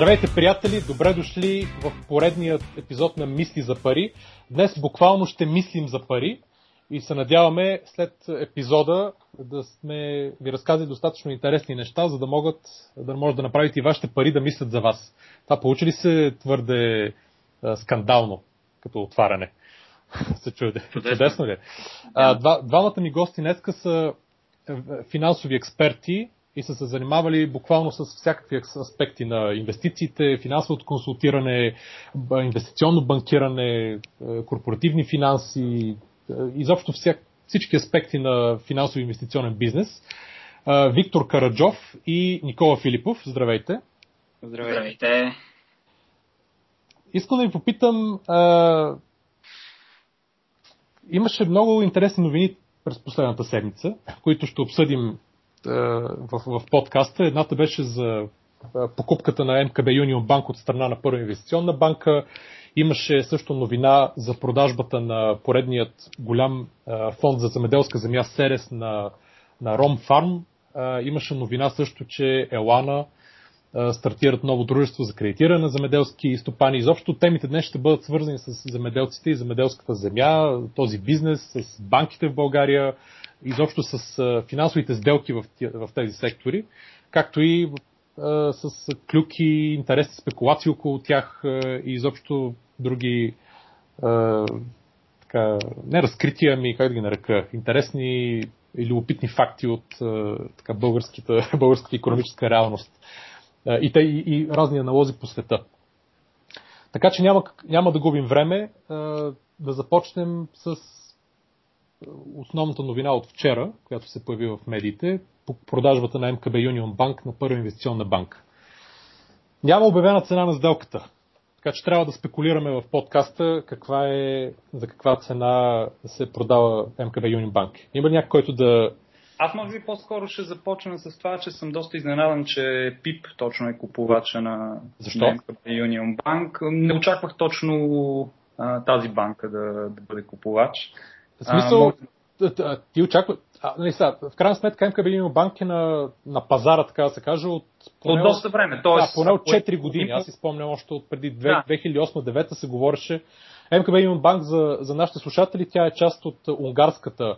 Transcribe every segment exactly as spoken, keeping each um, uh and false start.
Здравейте, приятели! Добре дошли в поредния епизод на Мисли за пари. Днес буквално ще мислим за пари и се надяваме след епизода да сме ви разказали достатъчно интересни неща, за да могат да може да направите и вашите пари да мислят за вас. Това получи ли се твърде а, скандално като отваряне? Се чуде. Чудесно, Чудесно ли? А, два, двамата ми гости днеска са финансови експерти и са се занимавали буквално с всякакви аспекти на инвестициите, финансовото консултиране, инвестиционно банкиране, корпоративни финанси, изобщо всяк, всички аспекти на финансово инвестиционен бизнес. Виктор Караджов и Никола Филипов. Здравейте! Здравейте! Искам да ви попитам, а... имаше много интересни новини през последната седмица, които ще обсъдим В, в подкаста. Едната беше за покупката на МКБ Юнион Банк от страна на Първа инвестиционна банка. Имаше също новина за продажбата на поредният голям фонд за земеделска земя СЕРЕС на, на Ромфарм. Имаше новина също, че ЕЛАНА стартират ново дружество за кредитиране на земеделски стопани. Изобщо темите днес ще бъдат свързани с земеделците и земеделската земя, този бизнес, с банките в България, изобщо с финансовите сделки в тези сектори, както и с клюки, интересни спекулации около тях и изобщо други така, не разкрития, ами как да ги нарека, интересни и любопитни факти от така, българската, българската икономическа реалност и, те, и, и разни аналози по света. Така че няма, няма да губим време, да започнем с основната новина от вчера, която се появи в медиите, по продажбата на МКБ Юнион Банк на Първа инвестиционна банка. Няма обявена цена на сделката, така че трябва да спекулираме в подкаста каква е, за каква цена се продава МКБ Юнион Банк. Има ли някой, който да... Аз може би по-скоро ще започна с това, че съм доста изненадан, че ПИБ точно е купувача на, на МКБ Юнион Банк. Не очаквах точно а, тази банка да, да бъде купувач. В смисъл, а, ти очаква... А, нали сега, в крайна сметка МКБ Юнион Банк е на, на пазара, така да се каже, от поне от доста време. Тоест, да, поне от четири години. Аз си спомням още от преди да. две хиляди и осма-две хиляди и девета се говореше. МКБ Юнион Банк, за, за нашите слушатели, тя е част от унгарската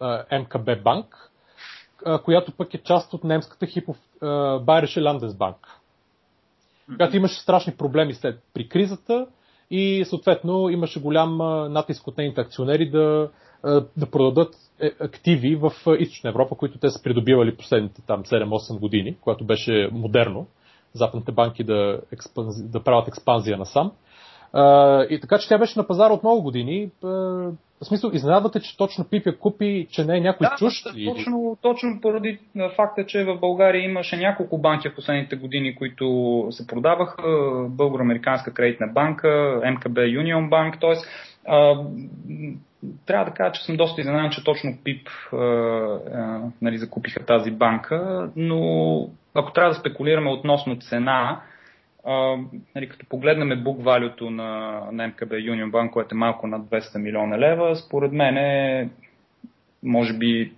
а, МКБ Банк, а, която пък е част от немската хипов Байерише Ландесбанк. Когато имаше страшни проблеми след при кризата и съответно имаше голям натиск от нейните акционери да, да продадат активи в Източна Европа, които те са придобивали последните там седем-осем години, когато беше модерно западните банки да, експанзи, да правят експанзия насам. И така, че тя беше на пазара от много години. В смисъл, изненадвате, че точно ПИБ я купи, че не е някой да, чужд? Да, точно, точно поради факта, че в България имаше няколко банки в последните години, които се продаваха. Българо-американска кредитна банка, МКБ Юнион Банк, т.е. трябва да кажа, че съм доста изненадан, че точно ПИБ а, а, нали, закупиха тази банка, но ако трябва да спекулираме относно цена, Uh, нали, като погледнем book value-то на, на МКБ Юнион Банк, което е малко над двеста милиона лева, според мен е може би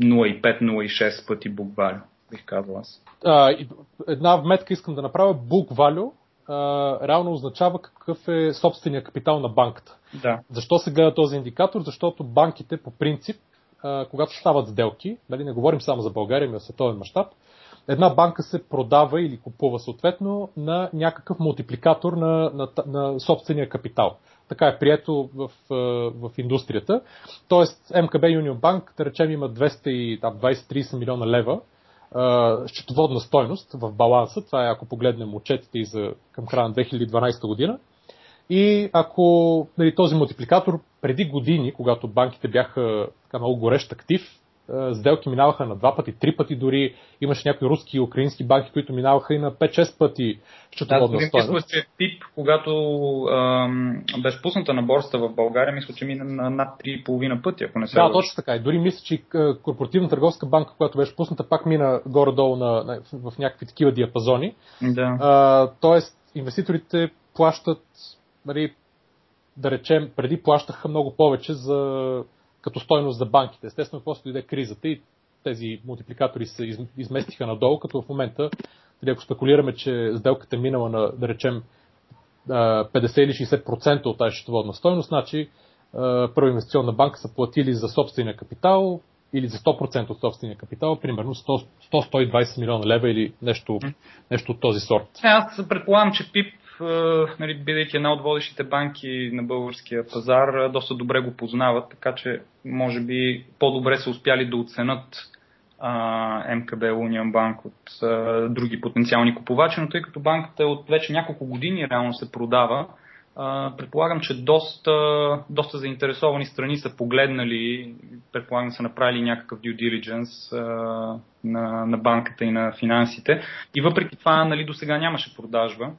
нула цяло и пет до нула цяло и шест пъти book value, бих казал аз. Uh, една вметка искам да направя. Book value uh, реално означава какъв е собствения капитал на банката. Да. Защо се гледа този индикатор? Защото банките по принцип, uh, когато стават сделки, нали, не говорим само за България, но в световен мащаб, една банка се продава или купува съответно на някакъв мултипликатор на, на, на собствения капитал. Така е прието в, в индустрията. Тоест МКБ Юнион Банк, да речем, има двеста и двадесет до тридесет милиона лева счетоводна стойност в баланса. Това е ако погледнем отчетите и за, към края на две хиляди и дванадесета година. И ако нали, този мултипликатор преди години, когато банките бяха така, много горещ актив, сделки минаваха на два пъти, три пъти дори. Имаше някои руски и украински банки, които минаваха и на пет-шест пъти счетоводна стойност. Аз мисля, че ПИБ, когато ам, беше пусната на борста в България, мисля, че мина на над три цяло и пет пъти, ако не се да, точно така. И дори мисля, че Корпоративна търговска банка, която беше пусната, пак мина горе-долу на, на, в, в някакви такива диапазони. Да. А, тоест, инвеститорите плащат, нали, да речем, преди плащаха много повече за... като стойност за банките. Естествено, после дойде кризата и тези мултипликатори се изместиха надолу, като в момента Дали, ако спекулираме, че сделката е минала на, да речем, петдесет или шейсет процента от тази счетоводна стойност, значи Първа инвестиционна банка са платили за собствения капитал или за сто процента от собствения капитал, примерно сто до сто и двайсет милиона лева или нещо, нещо от този сорт. Аз предполагам, че ПИБ, нали, бидейки една от водещите банки на българския пазар, доста добре го познават, така че може би по-добре са успяли да оценят а, МКБ Юнион Банк от а, други потенциални купувачи, но тъй като банката от вече няколко години реално се продава, Uh, предполагам, че доста, доста заинтересовани страни са погледнали, предполагам са направили някакъв due diligence uh, на, на банката и на финансите. И въпреки това, нали, до сега нямаше продажба.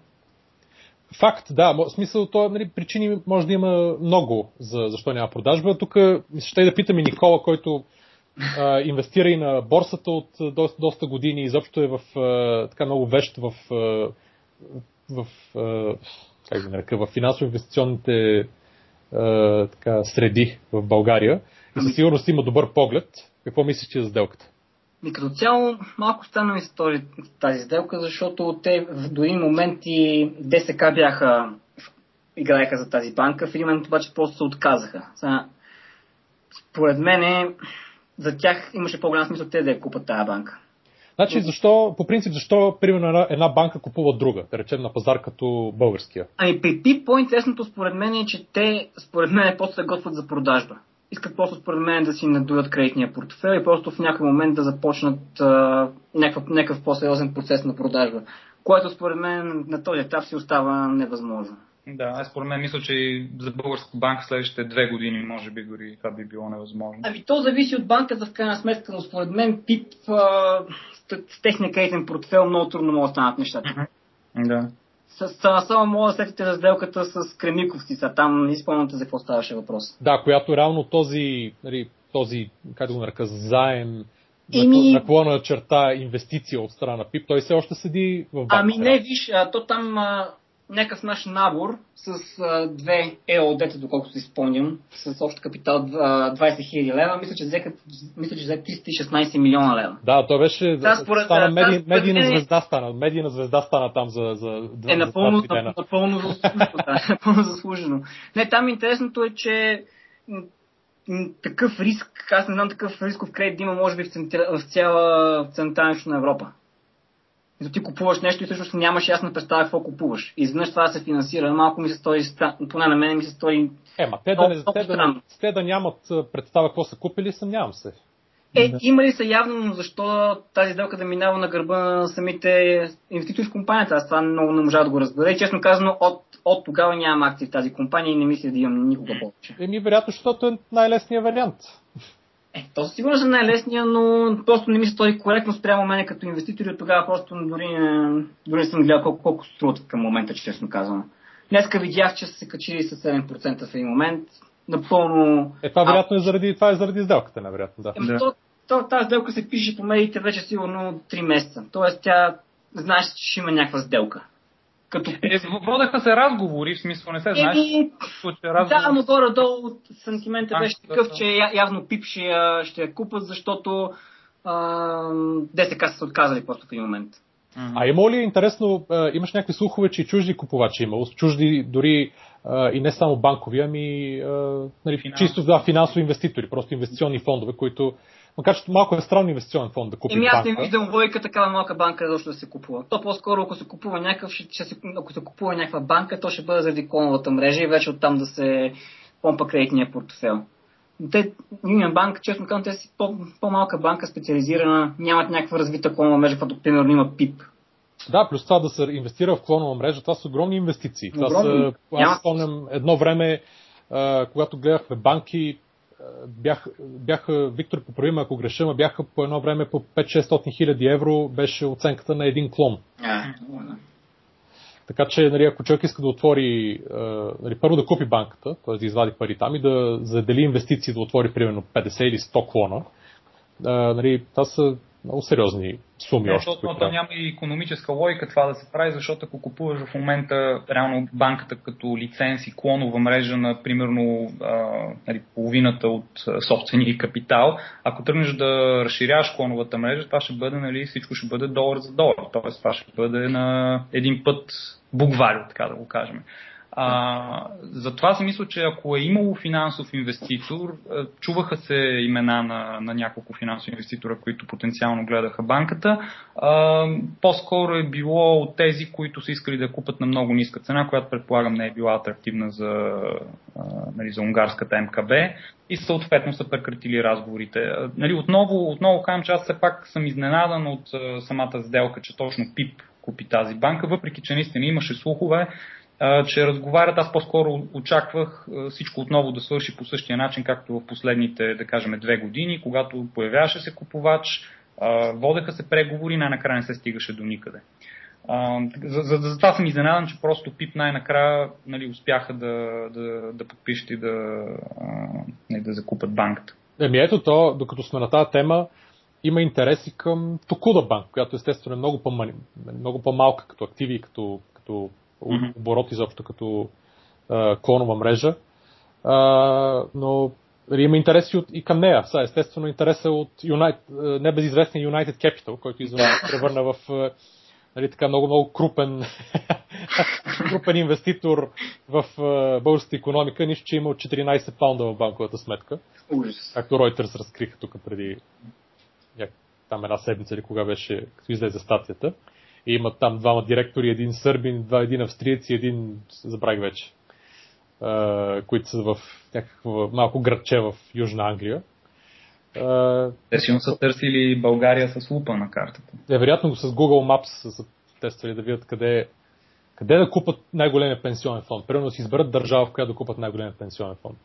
Факт, да. В смисъл, това, нали, причини може да има много за защо няма продажба. Тук ще и да питам и Никола, който uh, инвестира и на борсата от доста, доста години, изобщо е в uh, така много вещ в... Uh, в uh, как да нарека, в финансово-инвестиционните е, така, среди в България. И със сигурност има добър поглед. Какво мислиш ти за сделката? И като цяло малко стана история тази сделка, защото те до един момент и ДСК бяха, играеха за тази банка, в един момент обаче просто се отказаха. Са, според мене за тях имаше по-голям смисъл те да я купат тази банка. Значи, защо, по принцип, защо, примерно, една, една банка купува друга, да речем, на пазар като българския? Ами, при ПИБ по-интересното според мен е, че те, според мен, просто се готвят за продажба. Искат просто, според мен, да си надуват кредитния портфел и просто в някой момент да започнат а, някакъв, някакъв по-сериозен процес на продажба, което, според мен, на този етап си остава невъзможно. Да, аз според мен мисля, че и за българска банка следващите две години, може би, дори това би било невъзможно. Ами то зависи от банката в крайна сметка, но според мен ПИБ а, с техния кредитен портфел много трудно могат да станат нещата. Mm-hmm. Да. С, само мога да следите за сделката с Кремиковци, са там не спомняте за какво ставаше въпрос. Да, която реално този, този как да го нарека, заем... Еми... наклона черта инвестиция от страна на ПИБ, той все още седи в банка. Ами не, виж, а, то там... А... Някакъв наш набор с а, две ЕОД-та, доколкото си спомням, с общ капитал двайсет хиляди лева, мисля, че взеха триста и шестнайсет милиона лева. Да, то беше... Да, според, стана, да, меди, да, медийна, да, звезда стана, медийна звезда стана там за, за две е, напълно, за напълно заслужено. Да, напълно заслужено. Не, там интересното е, че такъв риск, аз не знам такъв рисков кредит има, може би, в, центра, в цяла Централна Европа. За ти купуваш нещо и всъщност нямаш ясна представа какво купуваш. Изведнъж това да се финансира, малко ми се стори, поне на мен ми се стори... Ема, те, да не, те, да, те да нямат представа какво са купили, съмнявам се. Е, има ли са явно, но защо тази сделка да минава на гърба на самите инвеститори в компанията? Аз това много не можа да го разбера. И честно казано, от, от тогава нямам акции в тази компания и не мисля да имам никога повече. Еми, вероятно, защото е най-лесният вариант. Е, то сигурно е най-лесния, но просто не ми се стори коректно спрямо мене като инвеститори, от тогава просто дори не, дори не съм гледал колко, колко струват към момента, честно казвам. Днеска видях, че са се качили с седем процента в един момент. Напълно... Е, това вероятно е заради, това е заради сделката, невероятно, да. Е, то, то, тази сделка се пише по медиите вече сигурно три месеца. Тоест тя знаеш, че ще има някаква сделка. Като... Е, водеха се разговори, в смисъл не се знаеш. Е, да, но горе-долу сантиментът беше такъв, че явно ПИБ ще я, ще я купат, защото ДСК са се отказали просто в един момент. А има ли интересно, имаш някакви слухове, че и чужди купувачи имало, чужди дори и не само банкови, ами нали, чисто да, финансови инвеститори, просто инвестиционни фондове, които... Макар че малко е странно инвестиционен фонд да купи банка. Еми аз не виждам логика такава малка банка защо да се купува. То по-скоро, ако се купува някакъв, ще, ще, ако се купува някаква банка, то ще бъде заради клоновата мрежа и вече оттам да се помпа кредитния портфел. Те, Юнион Банк, честно казвам, те си по, по-малка банка, специализирана, нямат някаква развита клонова мрежа, като примерно има ПИБ. Да, плюс това да се инвестира в клонова мрежа, това са огромни инвестиции. Това са, аз спомням едно време, а, когато гледахме банки, Бях, бяха, Виктор поправи ме, ако греша, бяха по едно време по пет-шестстотин хиляди евро, беше оценката на един клон. А, така че, нали, ако човек иска да отвори, нали, първо да купи банката, т.е. да извади пари там и да задели инвестиции, да отвори примерно петдесет или сто клона, нали, това са много сериозни суми още. Защото това няма и икономическа логика това да се прави, защото ако купуваш в момента реално банката като лиценз и клонова мрежа на примерно а, половината от собствения капитал, ако тръгнеш да разширяваш клоновата мрежа, това ще бъде, нали, всичко ще бъде долар за долар. Тоест това ще бъде на един път буквално, така да го кажем. А, затова си мисля, че ако е имало финансов инвеститор, чуваха се имена на, на няколко финансови инвеститора, които потенциално гледаха банката, а, по-скоро е било от тези, които са искали да купат на много ниска цена, която предполагам не е била атрактивна за, а, нали, за унгарската МКБ и съответно са прекратили разговорите. А, нали, отново, отново казвам, че аз все пак съм изненадан от а, самата сделка, че точно ПИБ купи тази банка, въпреки че наистина имаше слухове, че разговарят. Аз по-скоро очаквах всичко отново да свърши по същия начин, както в последните, да кажем, две години, когато появяваше се купувач, водеха се преговори, най-накрая не се стигаше до никъде. За, за, за това съм изненадан, че просто ПИБ най-накрая, нали, успяха да, да, да подпишат и да, да закупат банката. Еми ето то, докато сме на тази тема, има интереси към Токуда банк, която естествено е много, по-мали, много по-малка като активи и като, като оборот изобщо като а, клонова мрежа. А, но има интереси от, и към нея. Са, естествено интереса от United, небезизвестния United Capital, който изведнъж се превърна в а, нали, така много-много крупен, крупен инвеститор в а, българската икономика. Нищо, че има от четиринайсет паунда в банковата сметка. Ужас. Както Reuters разкриха тук преди там една седмица или кога беше, като излезе статията. И имат там двама директори, един сърбин, два, един австриец и един, забравих вече, които са в някакво малко градче в Южна Англия. Те сигурно са търсили България с лупа на картата. Е, вероятно с Google Maps са тествали да видят къде, къде да купат най-големия пенсионен фонд. Примерно да си изберат държава, в която да купат най-големия пенсионен фонд.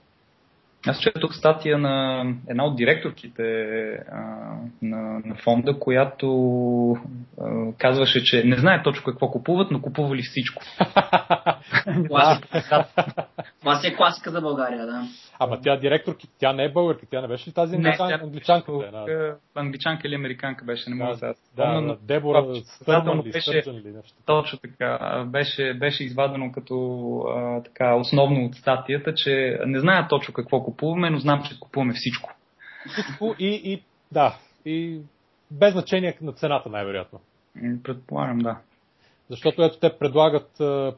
Аз четох статия на една от директорките а, на, на фонда, която а, казваше, че не знае точно какво купуват, но купували всичко. Това си е класика за България, да. Ама тя директорки, тя не е българка, тя не беше ли тази англичанка? Англичанка или американка беше, не мога сега. Да, Дебора Стърджън ли, Стърджън ли нещо. Точно така, беше извадено като основно от статията, че не знае точно какво купуваме, но знам, че купуваме всичко. И, и да, и без значение на цената най-вероятно. Предполагам, да. Защото ето те предлагат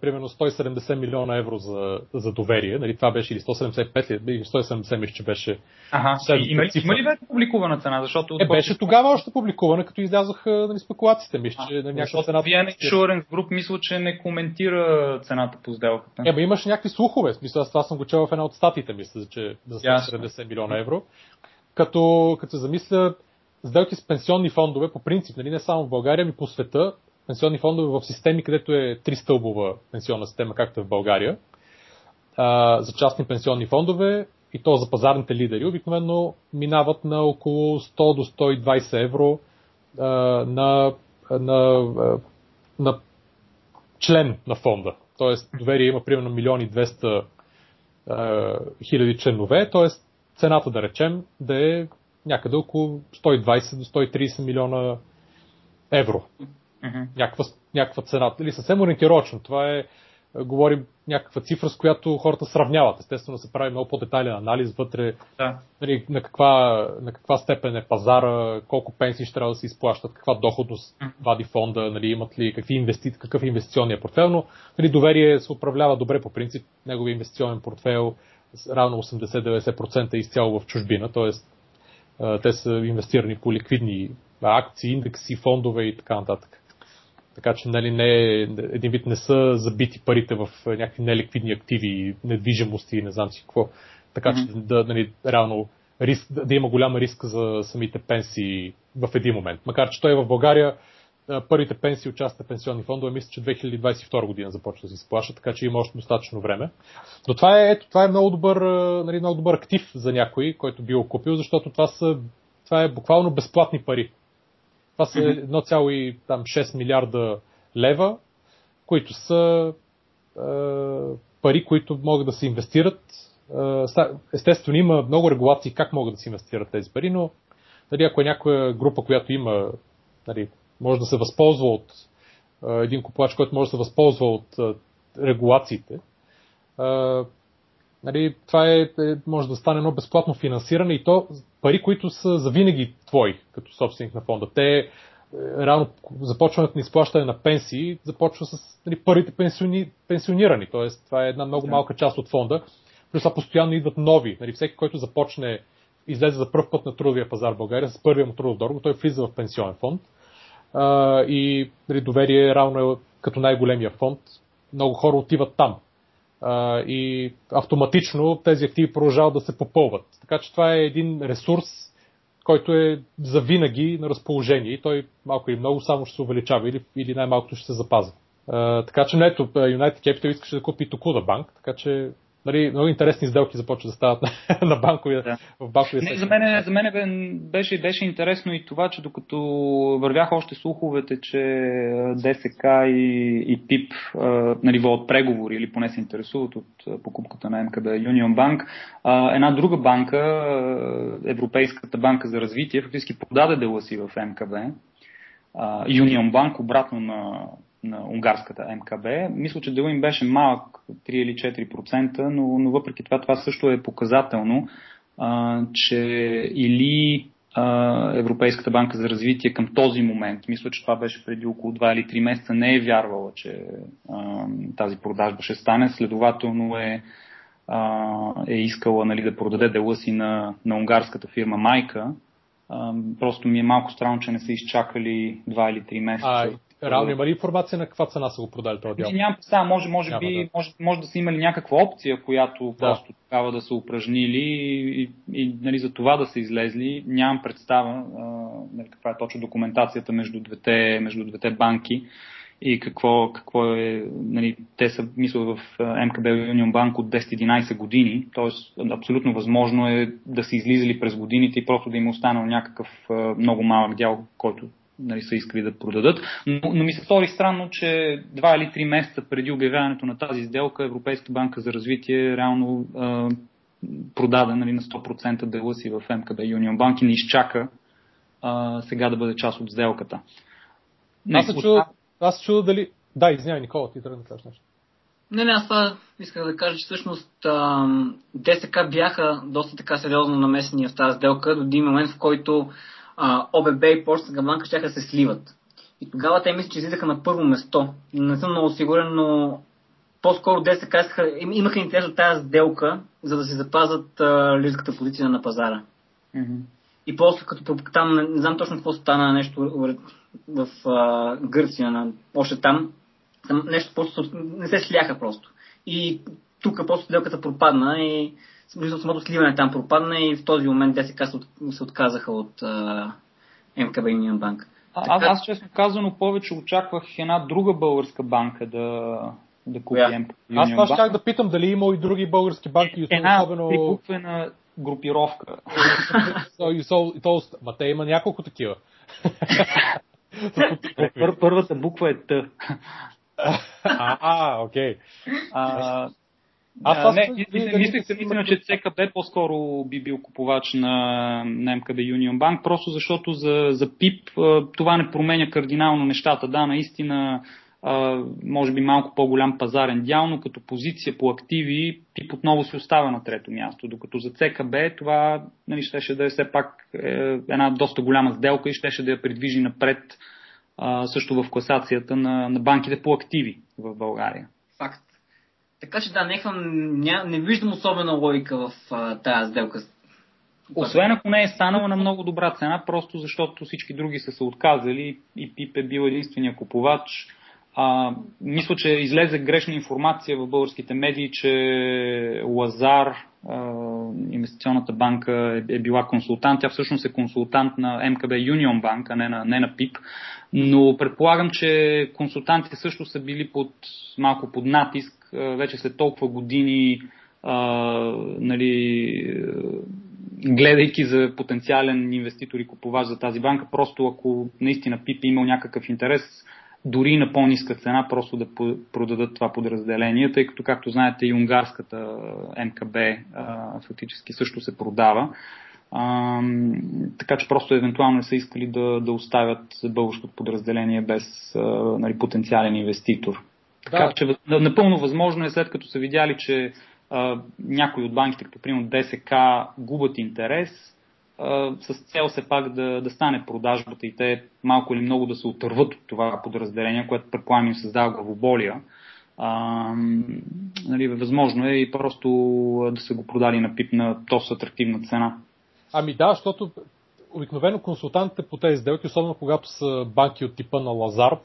примерно сто и седемдесет милиона евро за, за доверие. Нали, това беше или сто седемдесет и пет, или сто и седемдесет мисля, че беше. Ага, има ли, има ли беше публикувана цена? Защото е, беше тогава още публикувана, като излязоха, нали, спекулациите. Мисля, че на някаква цена... Vienna Insurance Group мисля, че не коментира цената по сделката. Е, бе, имаше някакви слухове. Смисъл, аз това съм го чел в една от статиите, мисля, че за сто и седемдесет милиона евро. Като, като замисля, сделки с пенсионни фондове, по принцип, нали, не само в България, ами по света, пенсионни фондове в системи, където е тристълбова пенсионна система, както е в България, а, за частни пенсионни фондове и то за пазарните лидери, обикновено минават на около сто до сто и двайсет евро а, на, на, на член на фонда. Тоест, доверие има примерно милион и двеста хиляди членове, т.е. цената да речем да е някъде около сто и двайсет до сто и трийсет милиона евро. Uh-huh. Някаква, някаква цена. Или съвсем ориентировачно. Това е, говорим, някаква цифра, с която хората сравняват. Естествено се прави много по-детайлен анализ вътре, да. Нали, на, каква, на каква степен е пазара, колко пенсии ще трябва да се изплащат, каква доходност uh-huh. вади фонда, нали, имат ли, какви инвести... какъв е инвестиционния портфел. Но, нали, доверие се управлява добре по принцип. Неговия инвестиционен портфел равно осемдесет до деветдесет процента е изцяло в чужбина, т.е. те са инвестирани по ликвидни акции, индекси, фондове и така нататък. Така че, нали, не, един вид не са забити парите в някакви неликвидни активи, недвижимости и не знам си какво. Така че, да, нали, реално риск, да има голям риск за самите пенсии в един момент. Макар че той в България първите пенсии от частните пенсионни фондове, мисля, че две хиляди двайсет и втора година започва да се изплаща, така че има още достатъчно време. Но това е, ето, това е много добър, нали, много добър актив за някой, който би го купил, защото това, са, това е буквално безплатни пари. Това са едно цяло шест милиарда лева, които са е, пари, които могат да се инвестират. Е, естествено, има много регулации как могат да се инвестират тези пари, но Нали, ако е някоя група, която има, нали, може да се възползва от а, един купувач, който може да се възползва от а, регулациите, а, нали, това е, може да стане едно безплатно финансиране и то пари, които са завинаги твои като собственик на фонда. Те реално започването на изплащане на пенсии започва с, нали, първите пенсиони, пенсионирани. Тоест, това е една много малка част от фонда. Плюс това постоянно идват нови. Нали, всеки, който започне, излезе за пръв път на трудовия пазар в България, с първия му трудов договор, той влиза в пенсионен фонд. А, и нали, доверие равно е като най-големия фонд. Много хора отиват там. А, и автоматично тези активи продължават да се попълват. Така че това е един ресурс, който е завинаги на разположение и той малко или много само ще се увеличава или, или най-малкото ще се запазва. А, така че нето, United Capital искаше да купи Токуда Банк, така че нали, много интересни сделки започват да стават на, на банковия, да. В банковия сектор. За мен, за мен беше, беше интересно и това, че докато вървяха още слуховете, че ДСК и, и ПИБ нали, водят преговори или поне се интересуват от покупката на МКБ Юнион Банк, една друга банка, Европейската банка за развитие, фактически подаде дела си в МКБ. Юнион Банк обратно на на унгарската МКБ. Мисля, че делът им беше малък, три или четири процента, но, но въпреки това, това също е показателно, а, че или а, Европейската банка за развитие към този момент, мисля, че това беше преди около два или три месеца, не е вярвала, че а, тази продажба ще стане. Следователно е, а, е искала нали, да продаде дела си на, на унгарската фирма Майка. А, просто ми е малко странно, че не са изчакали два или три месеца. Ай. Реално има ли информация на каква цена са го продали този дял? Няма представа, може, може, Няма, би, да. може, може да са имали някаква опция, която да. Просто трябва да са упражнили и, и, и нали, за това да са излезли. Нямам представа а, нали, каква е точно документацията между двете, между двете банки и какво, какво е... Нали, те са, мисля, в МКБ Юнион Банк от десет до единайсет години, т.е. абсолютно възможно е да са излизали през годините и просто да им останал някакъв а, много малък дял, който нали, са искали да продадат, но, но ми се стори странно, че два или три месеца преди обявяването на тази сделка Европейската банка за развитие реално а, продаде нали, на сто процента дела си в МКБ Юнион Банк и не изчака а, сега да бъде част от сделката. Аз се чуда, аз чуда дали... Да, извинявай, Никола, ти трябва да кажеш нещо. Не, не, аз това исках да кажа, че всъщност ДСК бяха доста така сериозно намесени в тази сделка до един момент, в който Uh, ОББ и Пощенска банка щяха да се сливат. И тогава те мисля, че излизаха на първо место. Не съм много сигурен, но по-скоро ДСК имаха интерес от тази сделка, за да се запазят uh, лидерската позиция на пазара. Mm-hmm. И после като там, не, не знам точно какво стана нещо в, в uh, Гърция, на, още там, там нещо просто не се сляха просто. И тук после сделката пропадна и самото сливане там пропадна и в този момент ДСК се отказаха от а, МКБ Юнион Банк. А, така... Аз честно казано повече очаквах една друга българска банка да, да купи yeah. МКБ Юнион Банк. Аз това щях да питам дали има и други български банки. Една особено... прикупвена групировка. Ма те има няколко такива. Пър, първата буква е Т. А, окей. Okay. Аз а, аз не, мислех се, мисля, че ЦКБ по-скоро би бил купувач на, на МКБ Юнион Банк, просто защото за, за ПИБ това не променя кардинално нещата. Да, наистина, а, може би малко по-голям пазарен дял, но като позиция по активи ПИБ отново се остава на трето място, докато за ЦКБ това нали, щеше да е все пак е, една доста голяма сделка и щеше да я придвижи напред а, също в класацията на, на банките по активи в България. Факт. Така че да, нека не, не виждам особена логика в а, тази сделка. Освен ако не е станала на много добра цена, просто защото всички други са се отказали и ПИП е бил единствения купувач. А, мисля, че излезе грешна информация в българските медии, че Лазар, а, инвестиционната банка е, е била консултант. Тя всъщност е консултант на МКБ Юнион Банк, а не на, не на ПИП. Но предполагам, че консултантите също са били под, малко под натиск вече след толкова години, а, нали, гледайки за потенциален инвеститор и купувач за тази банка, просто ако наистина ПИП е имал някакъв интерес, дори на по-ниска цена, просто да продадат това подразделение, тъй като, както знаете, и унгарската МКБ а, фактически също се продава. А, така че просто евентуално не са искали да, да оставят българското подразделение без а, нали, потенциален инвеститор. Така да. Че напълно възможно е, след като са видяли, че а, някои от банките, като примерно ДСК, губят интерес, а, с цел се пак да, да стане продажбата и те малко или много да се отърват от това подразделение, което предполагам им създава главоболия. А, нали, възможно е и просто да се го продали на ПИБ на доста атрактивна цена. Ами да, защото обикновено консултантите по тези сделки, особено когато са банки от типа на Лазар,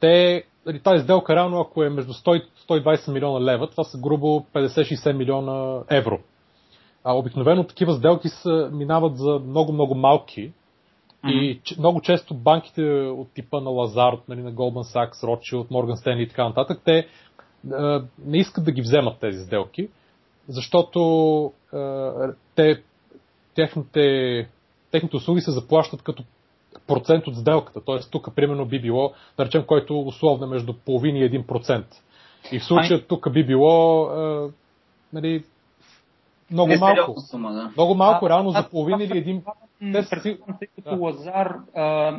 те, тази сделка реално, ако е между сто и сто и двадесет милиона лева, това са грубо петдесет до шейсет милиона евро. А обикновено такива сделки са, минават за много-много малки mm-hmm. и много често банките от типа на Лазар, нали, на Goldman Sachs, Rothschild, Morgan Stanley и така нататък, те не искат да ги вземат тези сделки, защото те Техните, техните услуги се заплащат като процент от сделката. Т.е. тук, примерно, би било, да речем, който условно между половин и един процент. И в случая тук би било е, нали, много не малко. Сума, да. Много малко, а, реално а, за половин а, или един... Предполагам, тъй като да. Лазар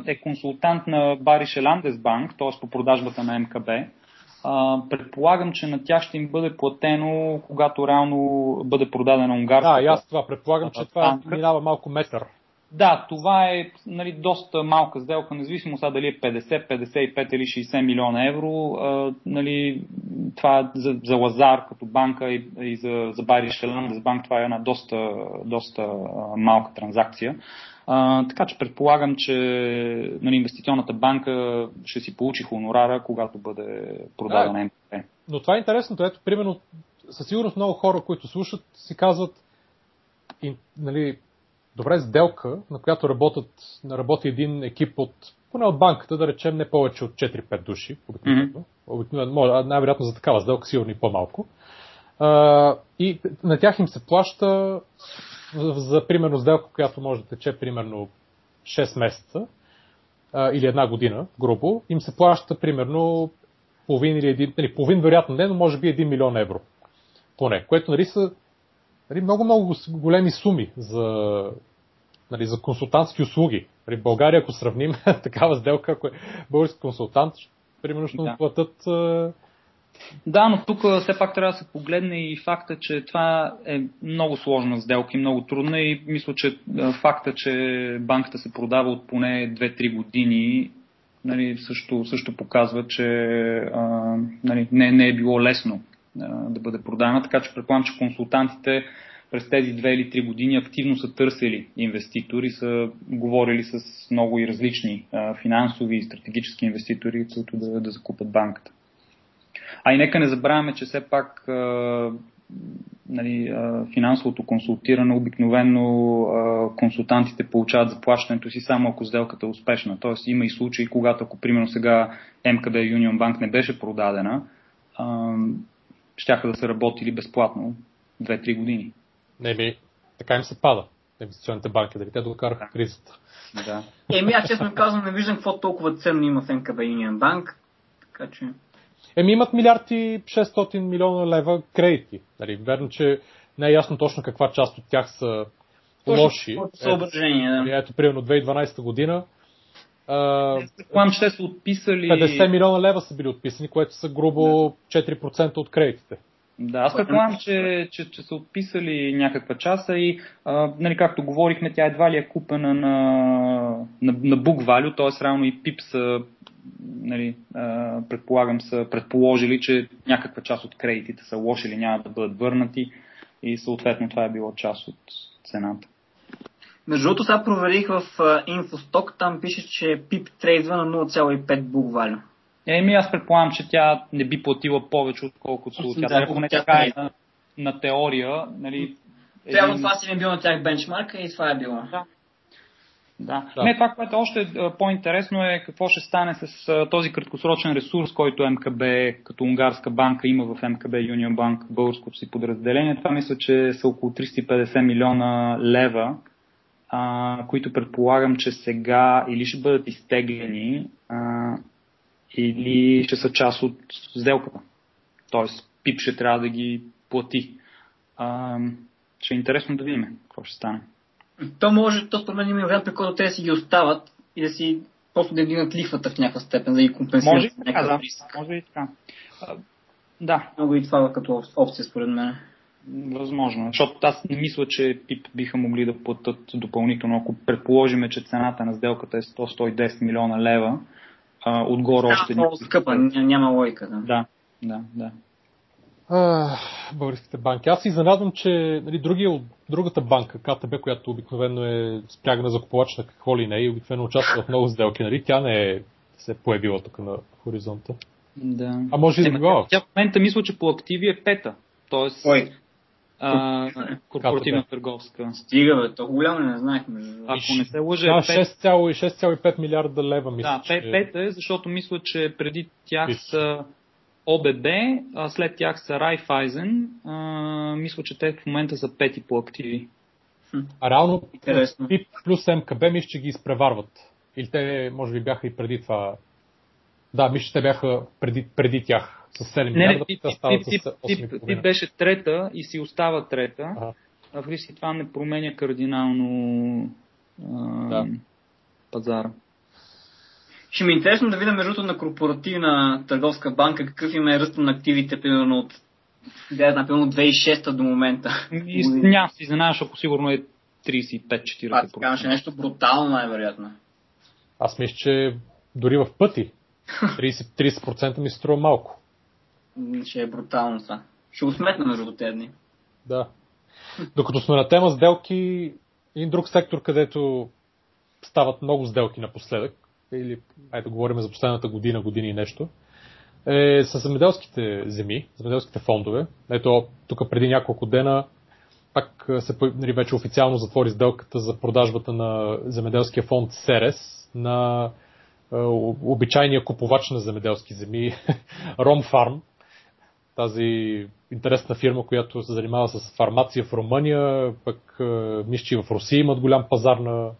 е, е консултант на Бариш Еландес банк, т.е. по продажбата на МКБ. Uh, предполагам, че на тях ще им бъде платено, когато реално бъде продадена унгарската. Да, и аз това предполагам, че това минава малко метър. Да, това е нали, доста малка сделка, независимо сега дали е петдесет, петдесет и пет или шейсет милиона евро. Uh, нали, това за, за Лазар като банка и, и за, за Бариш Еландес банк това е една доста, доста uh, малка транзакция. А, така че предполагам, че нали, инвестиционната банка ще си получи хонорара, когато бъде продадена МКБ. Но това е интересното. Ето, примерно, със сигурност много хора, които слушат, си казват и, нали, добре, сделка, на която работят, работи един екип от, поне от банката, да речем не повече от четири-пет души, обикновено. Mm-hmm. Най-вероятно за такава сделка сигурно и по-малко. А, и на тях им се плаща За, за примерно сделка, която може да тече примерно шест месеца а, или една година, грубо, им се плаща примерно половин или един, нали, половин вероятно не, но може би един милион евро. Поне, което нали, са нали, много-много големи суми за, нали, за консултантски услуги. При България, ако сравним такава сделка, ако е български консултант, примерно ще му да. платят... А... Да, но тук все пак трябва да се погледне и факта, че това е много сложна сделка и много трудна и мисля, че факта, че банката се продава от поне две-три години нали, също, също показва, че а, нали, не, не е било лесно а, да бъде продавана, така че предполагам, че консултантите през тези две или три години активно са търсили инвеститори, са говорили с много и различни а, финансови и стратегически инвеститори, които да, да закупят банката. А и нека не забравяме, че все пак а, нали, а, финансовото консултиране обикновено а, консултантите получават заплащането си само ако сделката е успешна. Тоест има и случаи, когато ако примерно сега МКБ Юнион Банк не беше продадена, а, щяха да са работили безплатно две-три години. Не би, така им се пада инвестиционните банки, дали те докараха да. кризата. Да. Еми, аз честно казвам, не виждам какво толкова ценно има в МКБ Юнион Банк, така че... Еми имат милиард и шестстотин милиона лева кредити. Нали, верно, че не е ясно точно каква част от тях са точно, лоши. Съображение, да. Ето, ето, примерно, две хиляди и дванадесета година. Предполагам, че те са отписали... петдесет милиона лева са били отписани, което са грубо четири процента от кредитите. Да, аз предполагам, че, че, че са отписали някаква часа и, а, нали, както говорихме, тя едва ли е купена на, на, на Book Value, т.е. реално и ПИБ са... Нали, предполагам са предположили, че някаква част от кредитите са лоши или няма да бъдат върнати и съответно това е било част от цената. Между другото сега проверих в Инфосток, там пише, че ПИБ трейдва на нула цяло и пет Book Value. Еми аз предполагам, че тя не би платила повече отколкото тя. Да, поне така е на, на теория. Нали, трябва един... това си не бил на тях бенчмарка и това е било. Да. Да. Да. Не, това, което още е по-интересно е какво ще стане с този краткосрочен ресурс, който МКБ като унгарска банка има в МКБ Юнион Банк, българското си подразделение. Това мисля, че са около триста и петдесет милиона лева, а, които предполагам, че сега или ще бъдат изтеглени, а, или ще са част от сделката. Тоест ПИБ ще трябва да ги плати. А, ще е интересно да видим какво ще стане. То може, то според мен има вариант, при който те да си ги остават и да си просто да вдигнат лихвата в някаква степен, да ги компенсират. Може и така, да. Може и така. А, да. Много и това като опция, според мен. Възможно, защото аз не мисля, че ПИБ биха могли да платят допълнително. Ако предположим, че цената на сделката е сто до сто и десет милиона лева, а, отгоре още... Да, много скъпа, няма логика. Да, да, да. да. А, българските банки. Аз се изненадвам, че нали, другия, другата банка, КТБ, която обикновено е спрягана за купувач на какво ли не и обикновено участва в много сделки, нали, тя не е се появила тук на хоризонта. Да. А може и да била. Тя в момента мисля, че по активи е пета. Тоест... Ой. А, корпоративна Катър, търговска. Стига, бе, то голямо не знаехме. Ако не се лъже... Да, шест цяло и пет милиарда лева, мисля, да, че... пет е, защото мисля, че преди тях Пис. са ОББ, а след тях са Райфайзен. А, мисля, че те в момента са пети по активи. А реално ПИБ плюс МКБ, мисля, че ги изпреварват. Или те, може би, бяха и преди това... Да, мисля, че те бяха преди, преди тях. С седем милиарда, да стават с осем и половина. Ти беше трета и си остава трета. Ага. А в Риси това не променя кардинално а, да. пазара. Ще ми е интересно да видя междуто на корпоративна търговска банка какъв им е ръст на активите, примерно от две хиляди и шеста до момента. Няма си знаеш, ако сигурно е трийсет и пет до четирийсет процента. А, така имаше нещо брутално най-вероятно. Аз мисля, че дори в пъти трийсет процента ми струва малко. Ще е брутално това. Ще го сметна между тези дни. Да. Докато сме на тема сделки, един друг сектор, където стават много сделки напоследък, или, айде говорим за последната година, години и нещо, е с земеделските земи, земеделските фондове. Ето, тук преди няколко дена пак се вече официално затвори сделката за продажбата на земеделския фонд СЕРЕС на обичайния купувач на земеделски земи, Ромфарм, тази интересна фирма, която се занимава с фармация в Румъния, пък мисля, че в Русия имат голям пазар на,